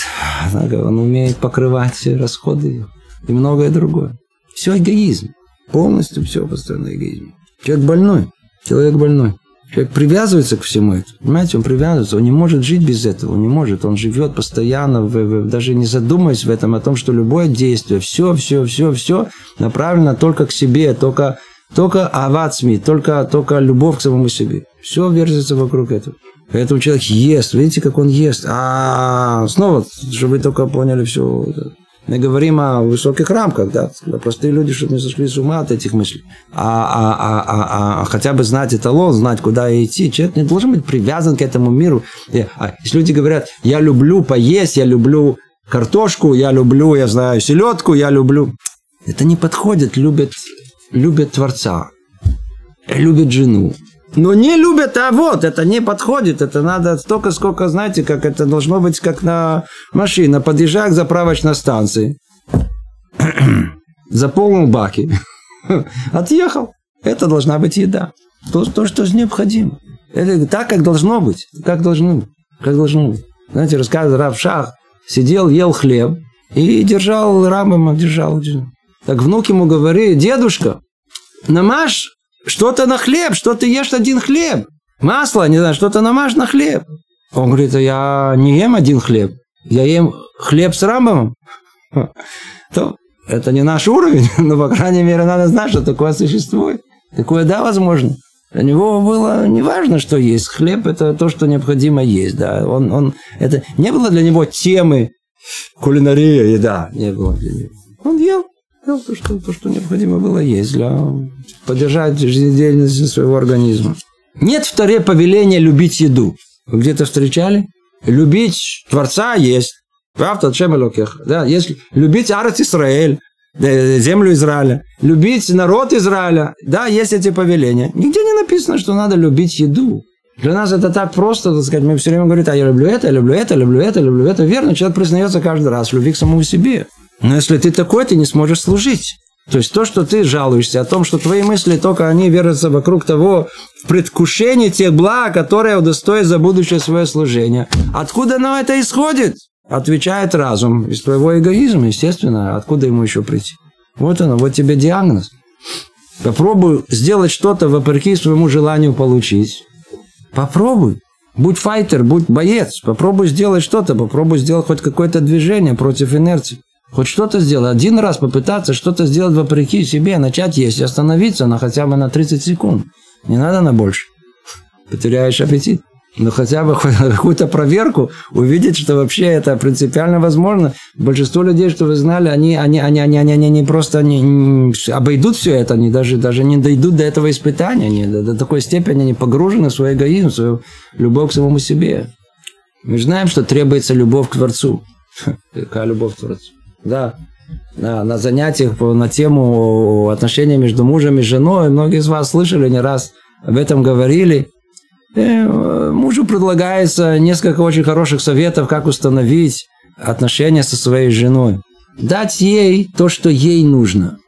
он умеет покрывать все расходы и многое другое. Все эгоизм, полностью все построено эгоизм. Человек больной, человек больной. Человек привязывается к всему этому, понимаете, он привязывается, он не может жить без этого, он не может, он живет постоянно, даже не задумываясь в этом, о том, что любое действие, все, все, все, все направлено только к себе, только, только авацми, только, только любовь к самому себе. Все вертится вокруг этого. Поэтому человек ест. Видите, как он ест. А-а-а. Снова, чтобы вы только поняли все. Мы говорим о высоких рамках, да. Простые люди, чтобы не сошли с ума от этих мыслей. А хотя бы знать эталон, знать, куда идти. Человек не должен быть привязан к этому миру. Если люди говорят, я люблю поесть, я люблю картошку, я люблю, я знаю, селедку, я люблю. Это не подходит. Любят, любят Творца. Любят жену. Но не любят, а вот, это не подходит, это надо столько, сколько, знаете, как это должно быть, как на машине, подъезжая к заправочной станции, заполнил баки, отъехал, это должна быть еда, то, то, что необходимо, это так, как должно быть, как должно быть, как должно быть. Знаете, рассказывал Рав Шах, сидел, ел хлеб и держал Рамбама, держал, так внук ему говорит, дедушка, намажь, что-то на хлеб, что ты ешь один хлеб. масло, не знаю, что-то намажь на хлеб. Он говорит, а я не ем один хлеб, я ем хлеб с Рамбамом. То это не наш уровень, но, по крайней мере, надо знать, что такое существует. Такое, да, возможно. Для него было не важно, что есть. Хлеб – это то, что необходимо есть. Да. Он, он, это не было для него темы кулинария, еда. Не было для него. Он ел, ел то, что, то, что необходимо было есть для поддержать жизнедеятельность своего организма. Нет в Торе повеления любить еду. Вы где-то встречали? Любить Творца есть. Правда, да, если любить Арец Исраэль, землю Израиля, любить народ Израиля, да, есть эти повеления. Нигде не написано, что надо любить еду. Для нас это так просто, так сказать, мы все время говорим, а я люблю это, я люблю это, я люблю это, я люблю это. Верно, человек признается каждый раз в любви к самому себе. Но если ты такой, ты не сможешь служить. То есть то, что ты жалуешься, о том, что твои мысли только они вертятся вокруг того предвкушения тех благ, которые удостоят за будущее свое служение. Откуда оно это исходит? Отвечает разум из твоего эгоизма, естественно, откуда ему еще прийти? Вот оно, вот тебе диагноз. Попробуй сделать что-то вопреки своему желанию получить. Попробуй. Будь файтер, будь боец. Попробуй сделать что-то, попробуй сделать хоть какое-то движение против инерции. Хоть что-то сделай. Один раз попытаться что-то сделать вопреки себе, начать есть, остановиться на хотя бы на тридцать секунд. Не надо на больше. Потеряешь аппетит. Но хотя бы какую-то проверку увидеть, что вообще это принципиально возможно. Большинство людей, что вы знали, они, они, они, они, они, они просто они обойдут все это, они даже, даже не дойдут до этого испытания. Они, до, до такой степени они погружены в свой эгоизм, в свою любовь к самому себе. Мы же знаем, что требуется любовь к Творцу. Какая любовь к Творцу? Да. Да, на занятиях на тему отношений между мужем и женой многие из вас слышали не раз, об этом говорили. Мужу предлагается несколько очень хороших советов, как установить отношения со своей женой. Дать ей то, что ей нужно.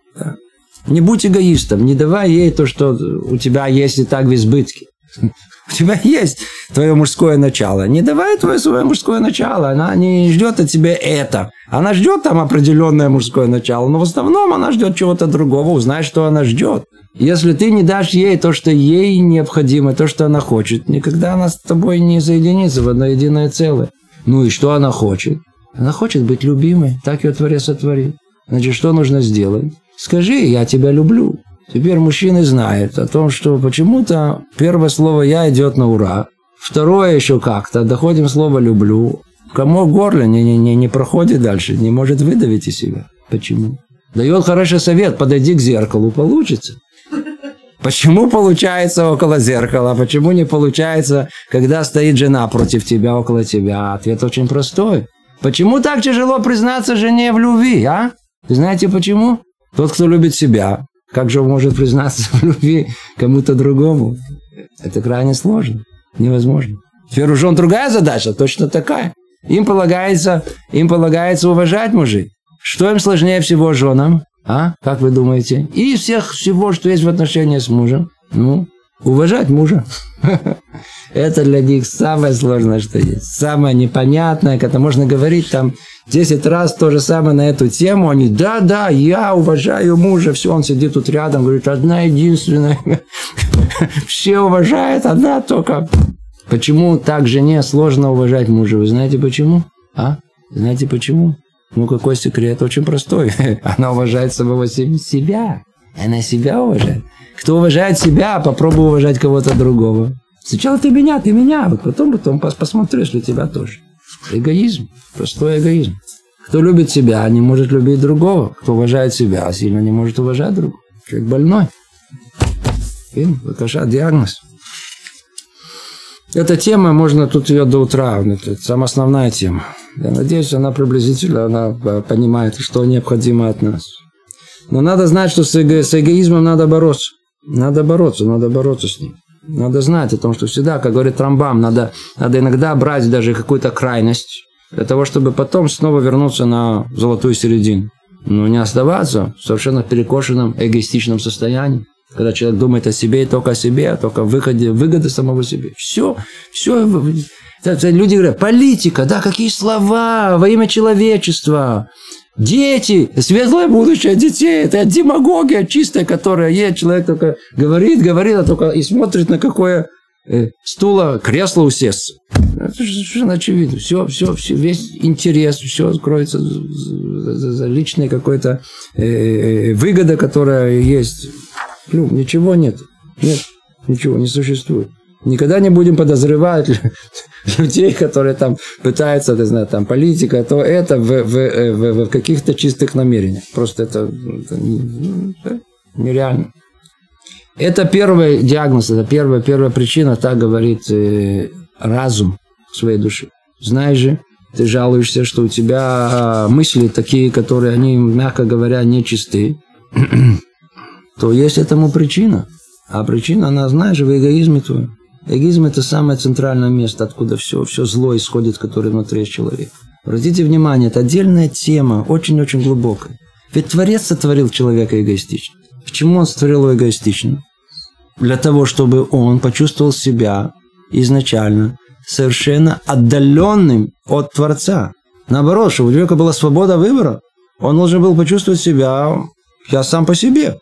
Не будь эгоистом, не давай ей то, что у тебя есть и так в избытке. У тебя есть твое мужское начало. Не давай твое свое мужское начало. Она не ждет от тебя это. Она ждет там определенное мужское начало, но в основном она ждет чего-то другого. Узнай, что она ждет. Если ты не дашь ей то, что ей необходимо, то, что она хочет, никогда она с тобой не соединится в одно единое целое. Ну и что она хочет? Она хочет быть любимой. Так ее Творец сотворил. Значит, что нужно сделать? Скажи, я тебя люблю. Теперь мужчины знают о том, что почему-то первое слово «я» идет на ура. Второе еще как-то. Доходим слово «люблю». Кому горло не, не, не проходит дальше, не может выдавить из себя. Почему? Дает хороший совет. Подойди к зеркалу. Получится. Почему получается около зеркала? Почему не получается, когда стоит жена против тебя, около тебя? Ответ очень простой. Почему так тяжело признаться жене в любви, а? Вы знаете почему? Тот, кто любит себя, как же он может признаться в любви кому-то другому? Это крайне сложно, невозможно. Теперь уже другая задача, точно такая. Им полагается, им полагается уважать мужей. Что им сложнее всего женам? А? Как вы думаете? И всех всего, что есть в отношении с мужем. Ну, уважать мужа. Это для них самое сложное, что есть. Самое непонятное, когда можно говорить там десять раз то же самое на эту тему. Они, да, да, я уважаю мужа. Все, он сидит тут рядом, говорит, одна единственная. Все уважают, одна только. Почему так жене сложно уважать мужа? Вы знаете почему? А? Знаете почему? Ну, какой секрет? Очень простой. Она уважает самого себя. Она себя уважает. Кто уважает себя, попробуй уважать кого-то другого. Сначала ты меня, ты меня. Вот потом, потом посмотрю, если тебя тоже. Эгоизм. Простой эгоизм. Кто любит себя, не может любить другого. Кто уважает себя, сильно не может уважать другого. Человек больной. Видно? Покажи диагноз. Эта тема, можно тут ее до утра, это самая основная тема. Я надеюсь, она приблизительно она понимает, что необходимо от нас. Но надо знать, что с, эго, с эгоизмом надо бороться. Надо бороться, надо бороться с ним. Надо знать о том, что всегда, как говорит Рамбам, надо, надо иногда брать даже какую-то крайность, для того, чтобы потом снова вернуться на золотую середину. Но не оставаться в совершенно перекошенном эгоистичном состоянии. Когда человек думает о себе и только о себе, а только о выходе, выгоды самого себе. Все, все. Люди говорят, политика, да, какие слова во имя человечества. Дети, светлое будущее детей. Это демагогия чистая, которая есть. Человек только говорит, говорит, а только и смотрит на какое стула, кресла усесться. Это совершенно очевидно. Все, все, все, весь интерес, все откроется за личной какой-то выгода, которая есть. Ну, ничего нет. Нет, ничего не существует. Никогда не будем подозревать людей, которые там пытаются, ты знаешь, там политика, то это в, в, в, в каких-то чистых намерениях. Просто это, это нереально. Это первый диагноз, это первая, первая причина, так говорит э, разум своей души. Знаешь же, ты жалуешься, что у тебя мысли такие, которые, они, мягко говоря, нечистые. То есть этому причина. А причина, она, знаешь же, в эгоизме твоем. Эгоизм – это самое центральное место, откуда все, все зло исходит, которое внутри человека. Обратите внимание, это отдельная тема, очень-очень глубокая. Ведь Творец сотворил человека эгоистично. Почему он сотворил его эгоистично? Для того, чтобы он почувствовал себя изначально совершенно отдаленным от Творца. Наоборот, чтобы у человека была свобода выбора, он должен был почувствовать себя «я сам по себе».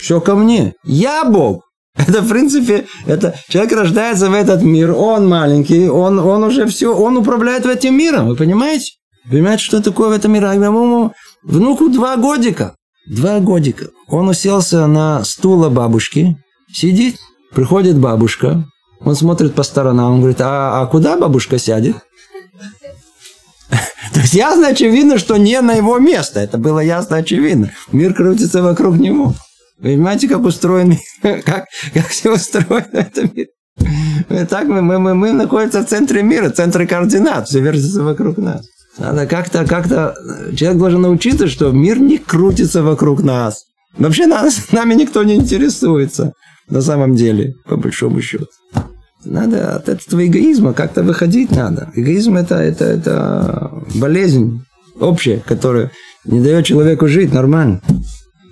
Все ко мне. Я Бог. Это, в принципе, это человек рождается в этот мир, он маленький, он, он уже все, он управляет этим миром. Вы понимаете? Понимаете, что такое в этом мире? А моему внуку два годика. Два годика. Он уселся на стул бабушки, сидит, приходит бабушка, он смотрит по сторонам, он говорит, а, а куда бабушка сядет? То есть ясно, очевидно, что не на его место. Это было ясно, очевидно. Мир крутится вокруг него. Вы понимаете, как устроен мир? Как, как все устроено в этом мире? Так мы, мы, мы, мы находимся в центре мира, в центре координат. Все вертится вокруг нас. Надо как-то, как-то... Человек должен научиться, что мир не крутится вокруг нас. Вообще нас, нами никто не интересуется. На самом деле, по большому счету. Надо от этого эгоизма как-то выходить надо. Эгоизм – это, это, это болезнь общая, которая не дает человеку жить нормально.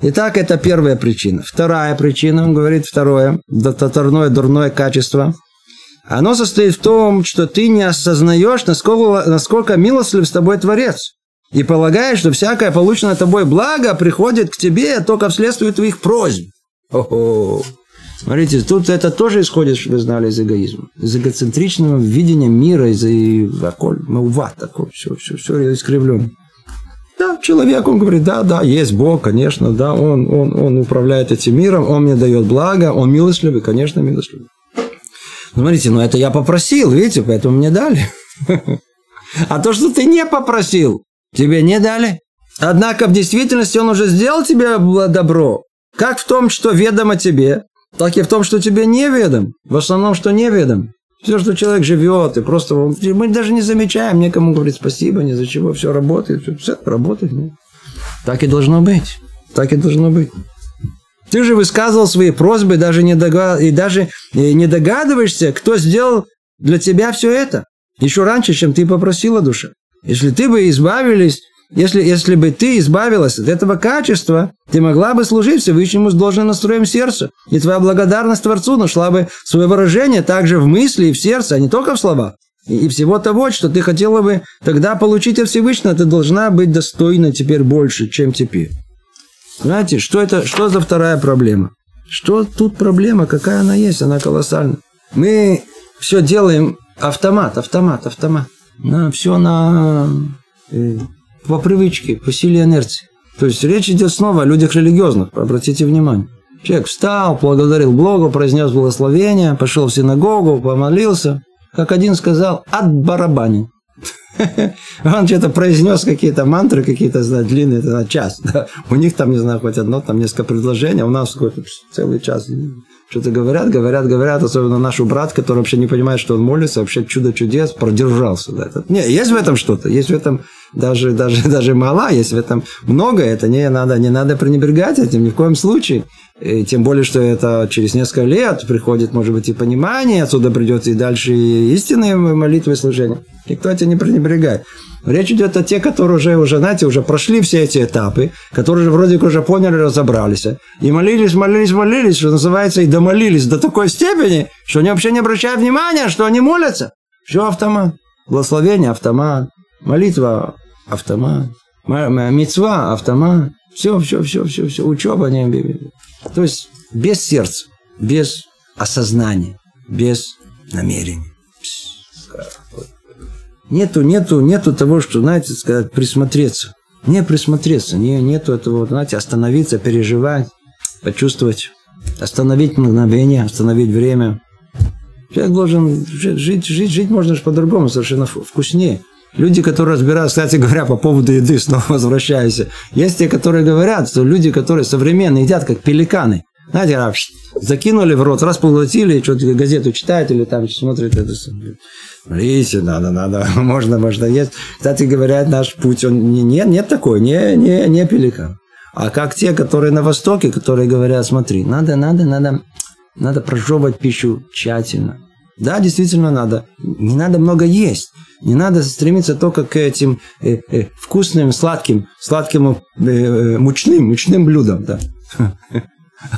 Итак, это первая причина. Вторая причина, он говорит, второе, второе дурное качество. Оно состоит в том, что ты не осознаешь, насколько, насколько милостлив с тобой Творец. И полагаешь, что всякое полученное тобой благо приходит к тебе только вследствие твоих просьб. О-о-о. Смотрите, тут это тоже исходит, что вы знали, из эгоизма. Из эгоцентричного видения мира, из меува, такое, все, все, все искривлено. Да, человек, он говорит, да, да, есть Бог, конечно, да, он, он, он управляет этим миром, он мне дает благо, он милостливый, конечно, милостливый. Смотрите, ну это я попросил, видите, поэтому мне дали. А то, что ты не попросил, тебе не дали. Однако в действительности он уже сделал тебе добро, как в том, что ведомо тебе, так и в том, что тебе неведом, в основном, что неведом. Все, что человек живет, и просто мы даже не замечаем, некому говорить спасибо, ни за чего, все работает, все, все работает. Нет. Так и должно быть. Так и должно быть. Ты же высказывал свои просьбы, даже не догад... и даже не догадываешься, кто сделал для тебя все это. Еще раньше, чем ты попросила, душа. Если ты бы избавились, если, если бы ты избавилась от этого качества, ты могла бы служить Всевышнему с должным настроем сердца. И твоя благодарность Творцу нашла бы свое выражение также в мысли и в сердце, а не только в словах. И, и всего того, что ты хотела бы тогда получить от Всевышнего, ты должна быть достойна теперь больше, чем теперь. Знаете, что это, что за вторая проблема? Что тут проблема? Какая она есть? Она колоссальна. Мы все делаем автомат, автомат, автомат. На, все на... по привычке, по силе инерции. То есть речь идет снова о людях религиозных, обратите внимание. Человек встал, благодарил Бога, произнес благословение, пошел в синагогу, помолился. Как один сказал, от барабани. Он что-то произнес какие-то мантры, какие-то длинные, на час. У них там, не знаю, хоть одно, там несколько предложений, у нас какой-то целый час. Что-то говорят, говорят, говорят, особенно наш брат, который вообще не понимает, что он молится, вообще чудо-чудес, продержался. Да. Это, не, есть в этом что-то, есть в этом даже, даже, даже мало, есть в этом много, это не надо, не надо пренебрегать этим ни в коем случае. И тем более, что это через несколько лет приходит, может быть, и понимание, отсюда придет и дальше и истинные молитвы и служения. Никто тебя не пренебрегает. Речь идет о тех, которые уже, уже, знаете, уже прошли все эти этапы, которые вроде как уже поняли, разобрались. И молились, молились, молились, что называется, и домолились до такой степени, что они вообще не обращают внимания, что они молятся. Все автомат. Благословение – автомат. Молитва – автомат. Мицва – автомат. Все, все, все, все, все. Учеба. Не... То есть без сердца, без осознания, без намерений. Нету, нету, нету того, что, знаете, сказать, присмотреться. Не присмотреться, не, нету этого, знаете, остановиться, переживать, почувствовать, остановить мгновение, остановить время. Человек должен жить, жить, жить, жить можно же по-другому, совершенно вкуснее. Люди, которые разбираются, кстати говоря, по поводу еды, снова возвращаюсь, есть те, которые говорят, что люди, которые современные, едят как пеликаны. Знаете, а, закинули в рот, раз поглотили, что-то газету читают или там смотрят. Это, смотрите, надо, надо, можно, можно есть. Кстати говоря, наш путь, он нет, нет такой, не, не, не пеликан. А как те, которые на Востоке, которые говорят, смотри, надо, надо, надо, надо прожевывать пищу тщательно. Да, действительно надо. Не надо много есть. Не надо стремиться только к этим э, э, вкусным, сладким, сладким э, мучным, мучным блюдам. Да.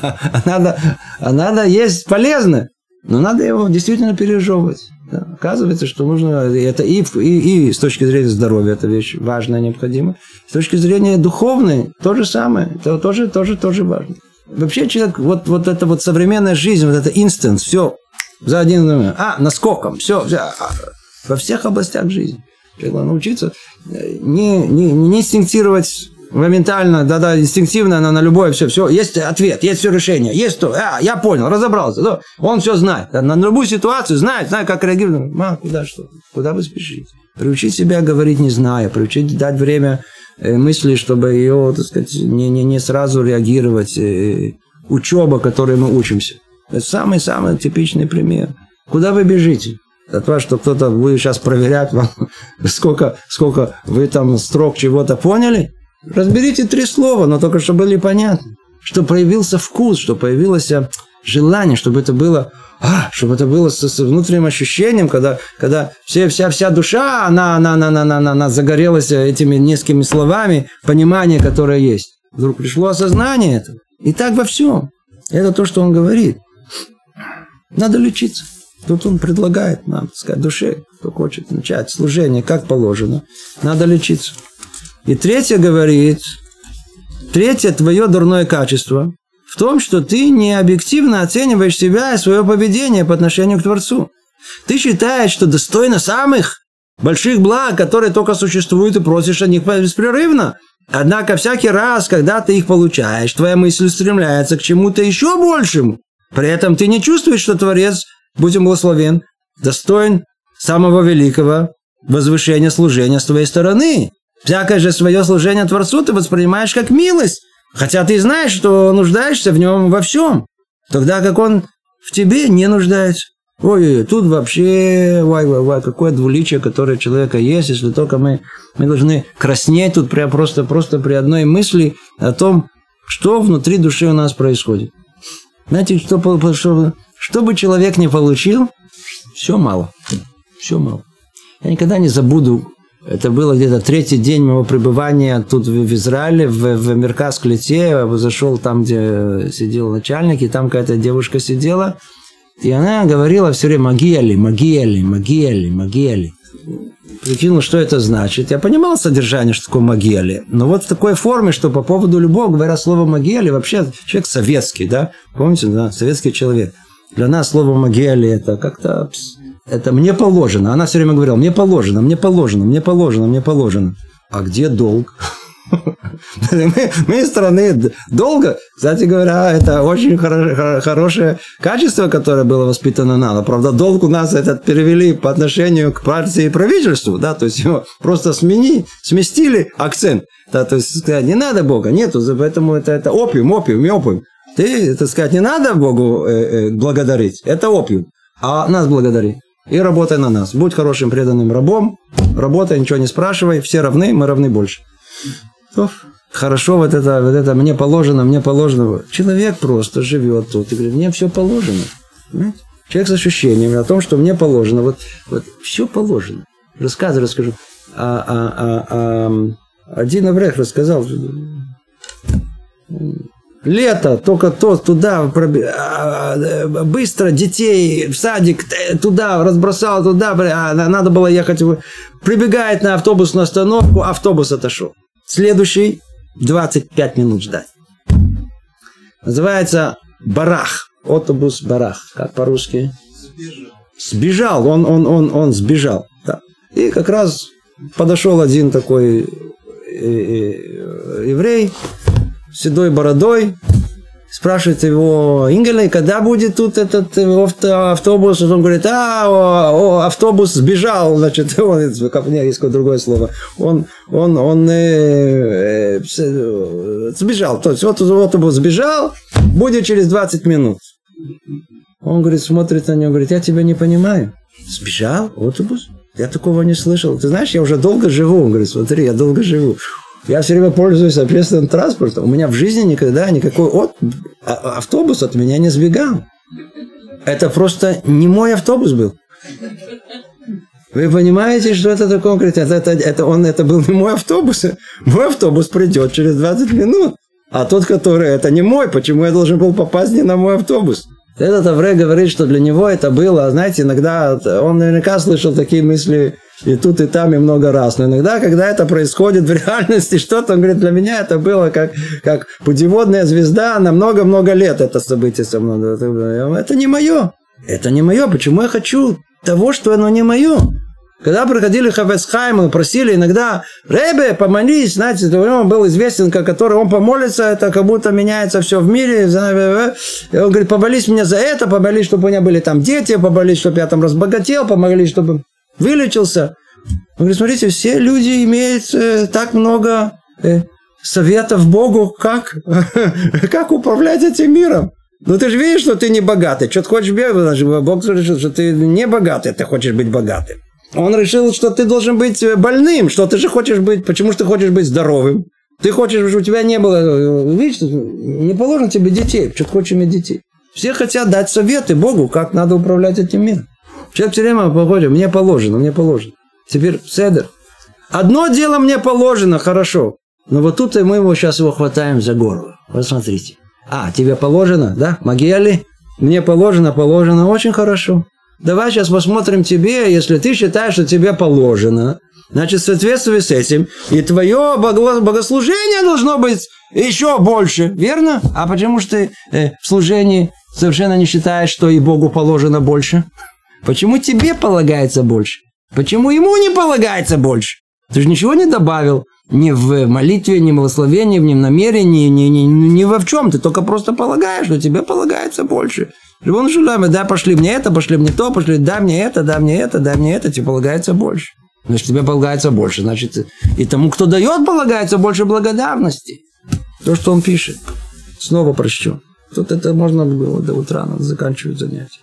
А надо, а надо есть полезно, но надо его действительно пережевывать. Да. Оказывается, что нужно это и, и, и с точки зрения здоровья, это вещь важная, необходимая. С точки зрения духовной, то же самое, это тоже, тоже, тоже важно. Вообще человек, вот, вот эта вот современная жизнь, вот это инстанс, все, за один момент, а, наскоком, все, все а, во всех областях жизни. Человек должен научиться не, не, не инстинктировать моментально, да-да, инстинктивно, на, на любое все, все, есть ответ, есть все решение, есть то, а, я понял, разобрался, да, он все знает, на любую ситуацию знает, знает, как реагировать, а, куда что, куда вы спешите. Приучить себя говорить не зная, приучить дать время мысли, чтобы ее, так сказать, не, не, не сразу реагировать, учеба, которой мы учимся. Это самый-самый типичный пример. Куда вы бежите? От того, что кто-то будет сейчас проверять вам, сколько, сколько вы там строк чего-то поняли. Разберите три слова, но только чтобы были понятны. Что проявился вкус, что появилось желание, чтобы это было, а, чтобы это было с, с внутренним ощущением, когда, когда все, вся, вся душа, она, она, она, она, она, она загорелась этими несколькими словами, понимание, которое есть. Вдруг пришло осознание этого. И так во всем. Это то, что он говорит. Надо лечиться. Тут он предлагает нам, так сказать, душе, кто хочет начать служение, как положено. Надо лечиться. И третье говорит, третье твое дурное качество в том, что ты не объективно оцениваешь себя и свое поведение по отношению к Творцу. Ты считаешь, что достойна самых больших благ, которые только существуют, и просишь о них беспрерывно. Однако всякий раз, когда ты их получаешь, твоя мысль стремляется к чему-то еще большему. При этом ты не чувствуешь, что Творец, будь он благословен, достоин самого великого возвышения служения с твоей стороны. Всякое же свое служение Творцу ты воспринимаешь как милость, хотя ты знаешь, что нуждаешься в нем во всем, тогда как он в тебе не нуждается. Ой-ой-ой, тут вообще, вай-вай-вай, какое двуличие, которое у человека есть, если только мы, мы должны краснеть тут прям просто, просто при одной мысли о том, что внутри души у нас происходит. Знаете, что, что, что бы человек не получил, все мало, все мало. Я никогда не забуду, это было где-то третий день моего пребывания тут в Израиле, в, в Мерказ-Клите. Я зашел там, где сидел начальник, и там какая-то девушка сидела. И она говорила все время «магияли, магияли, магияли, магияли». Прикинул, что это значит. Я понимал содержание, что такое магияли. Но вот в такой форме, что по поводу любого, говоря слово «магияли», вообще человек советский, да? Помните, да? Советский человек. Для нас слово «магияли» это как-то... Это мне положено. Она все время говорила, мне положено, мне положено, мне положено, мне положено. А где долг? Мы из страны долга. Кстати говоря, это очень хорошее качество, которое было воспитано нами. Правда, долг у нас этот перевели по отношению к партии и правительству. То есть его просто сместили акцент. То есть сказать, не надо Бога, нету. Поэтому это опиум, опиум, опиум. Ты, так сказать, не надо Богу благодарить. Это опиум. А нас благодари. И работай на нас. Будь хорошим преданным рабом. Работай, ничего не спрашивай. Все равны, мы равны больше. Хорошо, вот это, вот это мне положено, мне положено. Человек просто живет тут и говорит, мне все положено. Понимаете? Человек с ощущением о том, что мне положено. Вот, вот все положено. Рассказывай, расскажу. А, а, а, а, один Аврех рассказал. Лето, только то, туда, быстро детей в садик, туда, разбросал, туда, надо было ехать. Прибегает на автобусную остановку, автобус отошел. Следующий двадцать пять минут ждать. Называется барах, автобус барах, как по-русски? Сбежал. сбежал, он, он, он, он сбежал. Да. И как раз подошел один такой еврей с седой бородой, спрашивает его: «Ингелей, когда будет тут этот автобус?» Он говорит: а, о, о, автобус сбежал, значит, он, как, нет, есть какое-то другое слово, он, он, он э, э, сбежал, то есть вот автобус сбежал, будет через двадцать минут. Он, говорит, смотрит на него, говорит: я тебя не понимаю, сбежал автобус? Я такого не слышал. Ты знаешь, я уже долго живу. Он говорит: смотри, я долго живу. Я все время пользуюсь общественным транспортом. У меня в жизни никогда никакой от... автобус от меня не сбегал. Это просто не мой автобус был. Вы понимаете, что это такое? Он говорит: это, это, это, он, это был не мой автобус. Мой автобус придет через двадцать минут. А тот, который, это не мой. Почему я должен был попасть не на мой автобус? Этот Аврей говорит, что для него это было, знаете, иногда он наверняка слышал такие мысли и тут, и там, и много раз. Но иногда, когда это происходит в реальности, что-то, он говорит, для меня это было как, как путеводная звезда на много-много лет, это событие со мной. Это не мое. Это не мое. Почему я хочу того, что оно не мое? Когда приходили Хафец Хайм, просили иногда: «Ребе, помолись», знаете, он был известен, который он помолится, это как будто меняется все в мире. И он говорит: «Помолись меня за это, помолись, чтобы у меня были там дети, помолись, чтобы я там разбогател, помолись, чтобы вылечился». Он говорит: смотрите, все люди имеют э, так много э, советов Богу, как, как управлять этим миром. Ну, ты же видишь, что ты не богатый. Что ты хочешь бегать? Бог решил, что ты не богатый, ты хочешь быть богатым. Он решил, что ты должен быть больным, что ты же хочешь быть, почему же ты хочешь быть здоровым? Ты хочешь, чтобы у тебя не было, видишь, не положено тебе детей, что ты хочешь иметь детей. Все хотят дать советы Богу, как надо управлять этим миром. Человек все время походит: мне положено, мне положено. Теперь седер. Одно дело мне положено, хорошо, но вот тут мы его сейчас его хватаем за горло. Вот смотрите. А, тебе положено, да? Магиали? Мне положено, положено, очень хорошо. Давай сейчас посмотрим тебе, если ты считаешь, что тебе положено. Значит, в соответствии с этим, и твое богослужение должно быть еще больше, верно? А почему же ты э, в служении совершенно не считаешь, что и Богу положено больше? Почему тебе полагается больше? Почему ему не полагается больше? Ты же ничего не добавил ни в молитве, ни в благословении, ни в намерении, ни, ни, ни, ни во в чем. Ты только просто полагаешь, что тебе полагается больше. Ребон Шулами, да, пошли мне это, пошли мне то, пошли, дай мне это, дай мне это, дай мне это, тебе полагается больше. Значит, тебе полагается больше. Значит, и тому, кто дает, полагается больше благодарности. То, что он пишет. Снова прощу. Тут это можно было до утра, надо заканчивать занятие.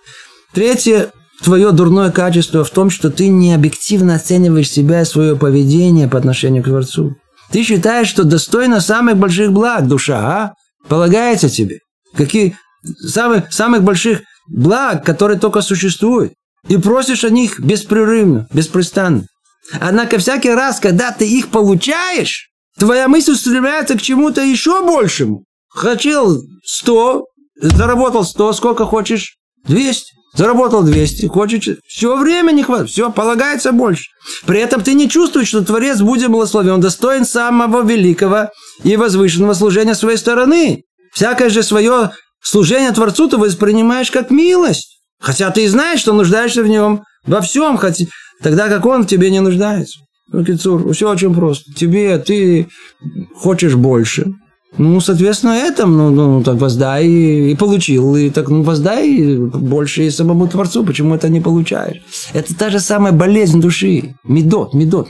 Третье, твое дурное качество в том, что ты не объективно оцениваешь себя и свое поведение по отношению к Творцу. Ты считаешь, что достойна самых больших благ, душа, а? Полагается тебе. Какие... Самых, самых больших благ, которые только существуют. И просишь о них беспрерывно, беспрестанно. Однако всякий раз, когда ты их получаешь, твоя мысль устремляется к чему-то еще большему. Хотел сто, заработал сто, сколько хочешь? двести. Заработал двести, хочешь? Все время не хватает, все полагается больше. При этом ты не чувствуешь, что Творец будет благословен, достоин самого великого и возвышенного служения своей стороны. Всякое же свое служение Творцу ты воспринимаешь как милость. Хотя ты и знаешь, что нуждаешься в нем во всем, хотя, тогда как он в тебе не нуждается. Ну, Кицур, все очень просто. Тебе, ты хочешь больше. Ну, соответственно, этому, ну, ну так воздай и получил. И так, ну, воздай больше и самому Творцу. Почему это не получаешь? Это та же самая болезнь души. Медот, медот.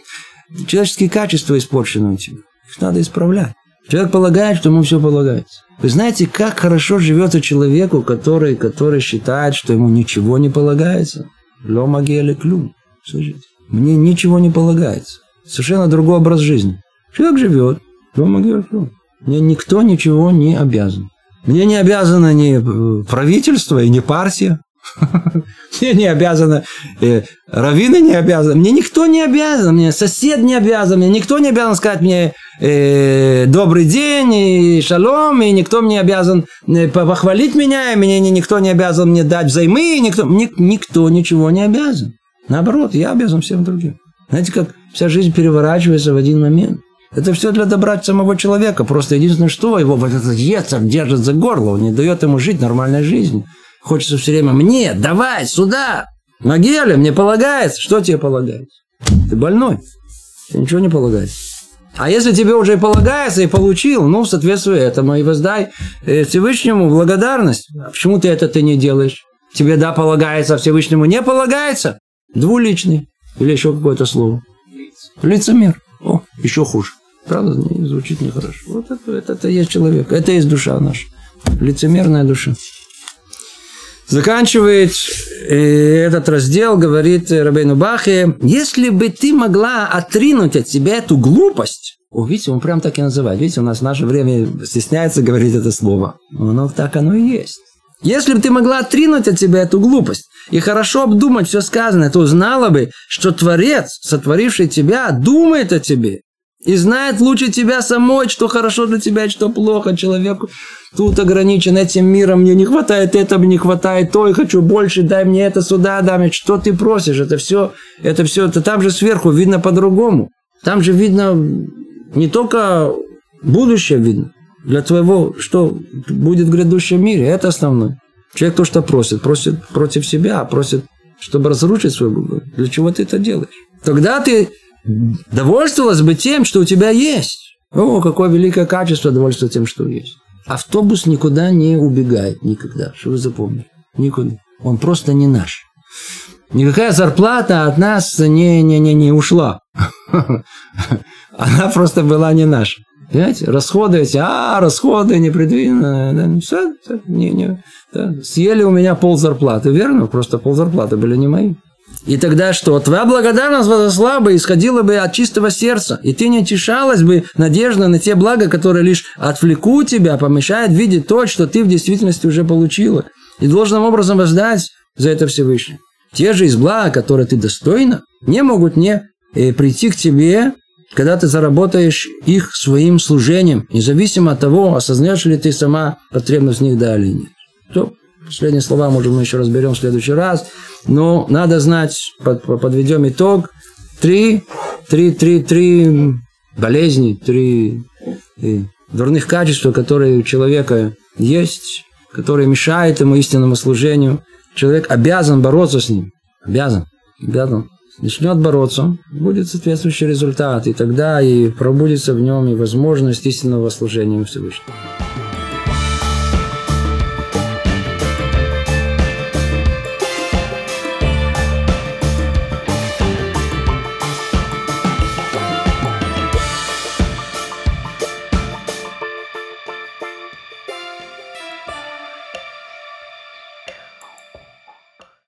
Человеческие качества испорчены у тебя. Их надо исправлять. Человек полагает, что ему все полагается. Вы знаете, как хорошо живется человеку, который, который считает, что ему ничего не полагается? Ло магеле клюм. Слушайте, мне ничего не полагается. Совершенно другой образ жизни. Человек живет. Ло магеле клюм. Мне никто ничего не обязан. Мне не обязано ни правительство и ни партия. Мне не обязано, э, раввины не обязаны, мне никто не обязан, мне сосед не обязан, мне никто не обязан сказать мне э, добрый день и шалом, и никто мне обязан э, похвалить меня, и мне никто не обязан мне дать взаймы, и никто, мне, никто ничего не обязан. Наоборот, я обязан всем другим. Знаете, как вся жизнь переворачивается в один момент. Это все для добра самого человека, просто единственное, что его вот этот яцер держит за горло, он не дает ему жить нормальной жизнью. Хочется все время мне, давай, сюда. Могиле, мне полагается. Что тебе полагается? Ты больной. Тебе ничего не полагается. А если тебе уже и полагается, и получил, ну, в соответствии этому, и воздай Всевышнему благодарность. А почему ты это ты не делаешь? Тебе, да, полагается, а Всевышнему не полагается? Двуличный. Или еще какое-то слово. Лицемер. О, еще хуже. Правда? Звучит нехорошо. Вот это, это, это есть человек. Это есть душа наша. Лицемерная душа. Заканчивает этот раздел, говорит Рабейну Бахья: если бы ты могла отринуть от себя эту глупость. О, видите, он прям так и называет. Видите, у нас в наше время стесняется говорить это слово. Но так оно и есть. Если бы ты могла отринуть от себя эту глупость и хорошо обдумать все сказанное, то узнала бы, что Творец, сотворивший тебя, думает о тебе и знает лучше тебя самой, что хорошо для тебя и что плохо. Человеку тут ограничен этим миром, мне не хватает этого, мне не хватает то, и хочу больше, дай мне это сюда, дай мне. Что ты просишь? Это все, это все, это там же сверху видно по-другому. Там же видно не только будущее видно, для твоего, что будет в грядущем мире. Это основное. Человек то, что просит, просит против себя, просит, чтобы разрушить свой Бог. Для чего ты это делаешь? Тогда ты довольствовалась бы тем, что у тебя есть. О, какое великое качество довольства тем, что есть. Автобус никуда не убегает никогда, что вы запомнили. Никуда. Он просто не наш. Никакая зарплата от нас не, не, не, не ушла. Она просто была не наша. Понимаете? Расходы эти, а, расходы непредвиденные. Да, все, все, не, не, да. Съели у меня пол зарплаты, верно? Просто пол зарплаты были не мои. И тогда что? Твоя благодарность возросла бы, исходила бы от чистого сердца. И ты не утешалась бы надеждой на те блага, которые лишь отвлекут тебя, помешают видеть то, что ты в действительности уже получила. И должным образом воздать за это Всевышнее. Те же из благ, которые ты достойна, не могут не прийти к тебе, когда ты заработаешь их своим служением, независимо от того, осознаешь ли ты сама потребность в них да или нет. То последние слова, может, мы еще разберем в следующий раз. Но надо знать, подведем итог. Три, три, три, три болезни, три дурных качества, которые у человека есть, которые мешают ему истинному служению. Человек обязан бороться с ним. Обязан. Обязан. Начнет бороться, будет соответствующий результат, и тогда и пробудется в нем и возможность истинного служения Всевышнему.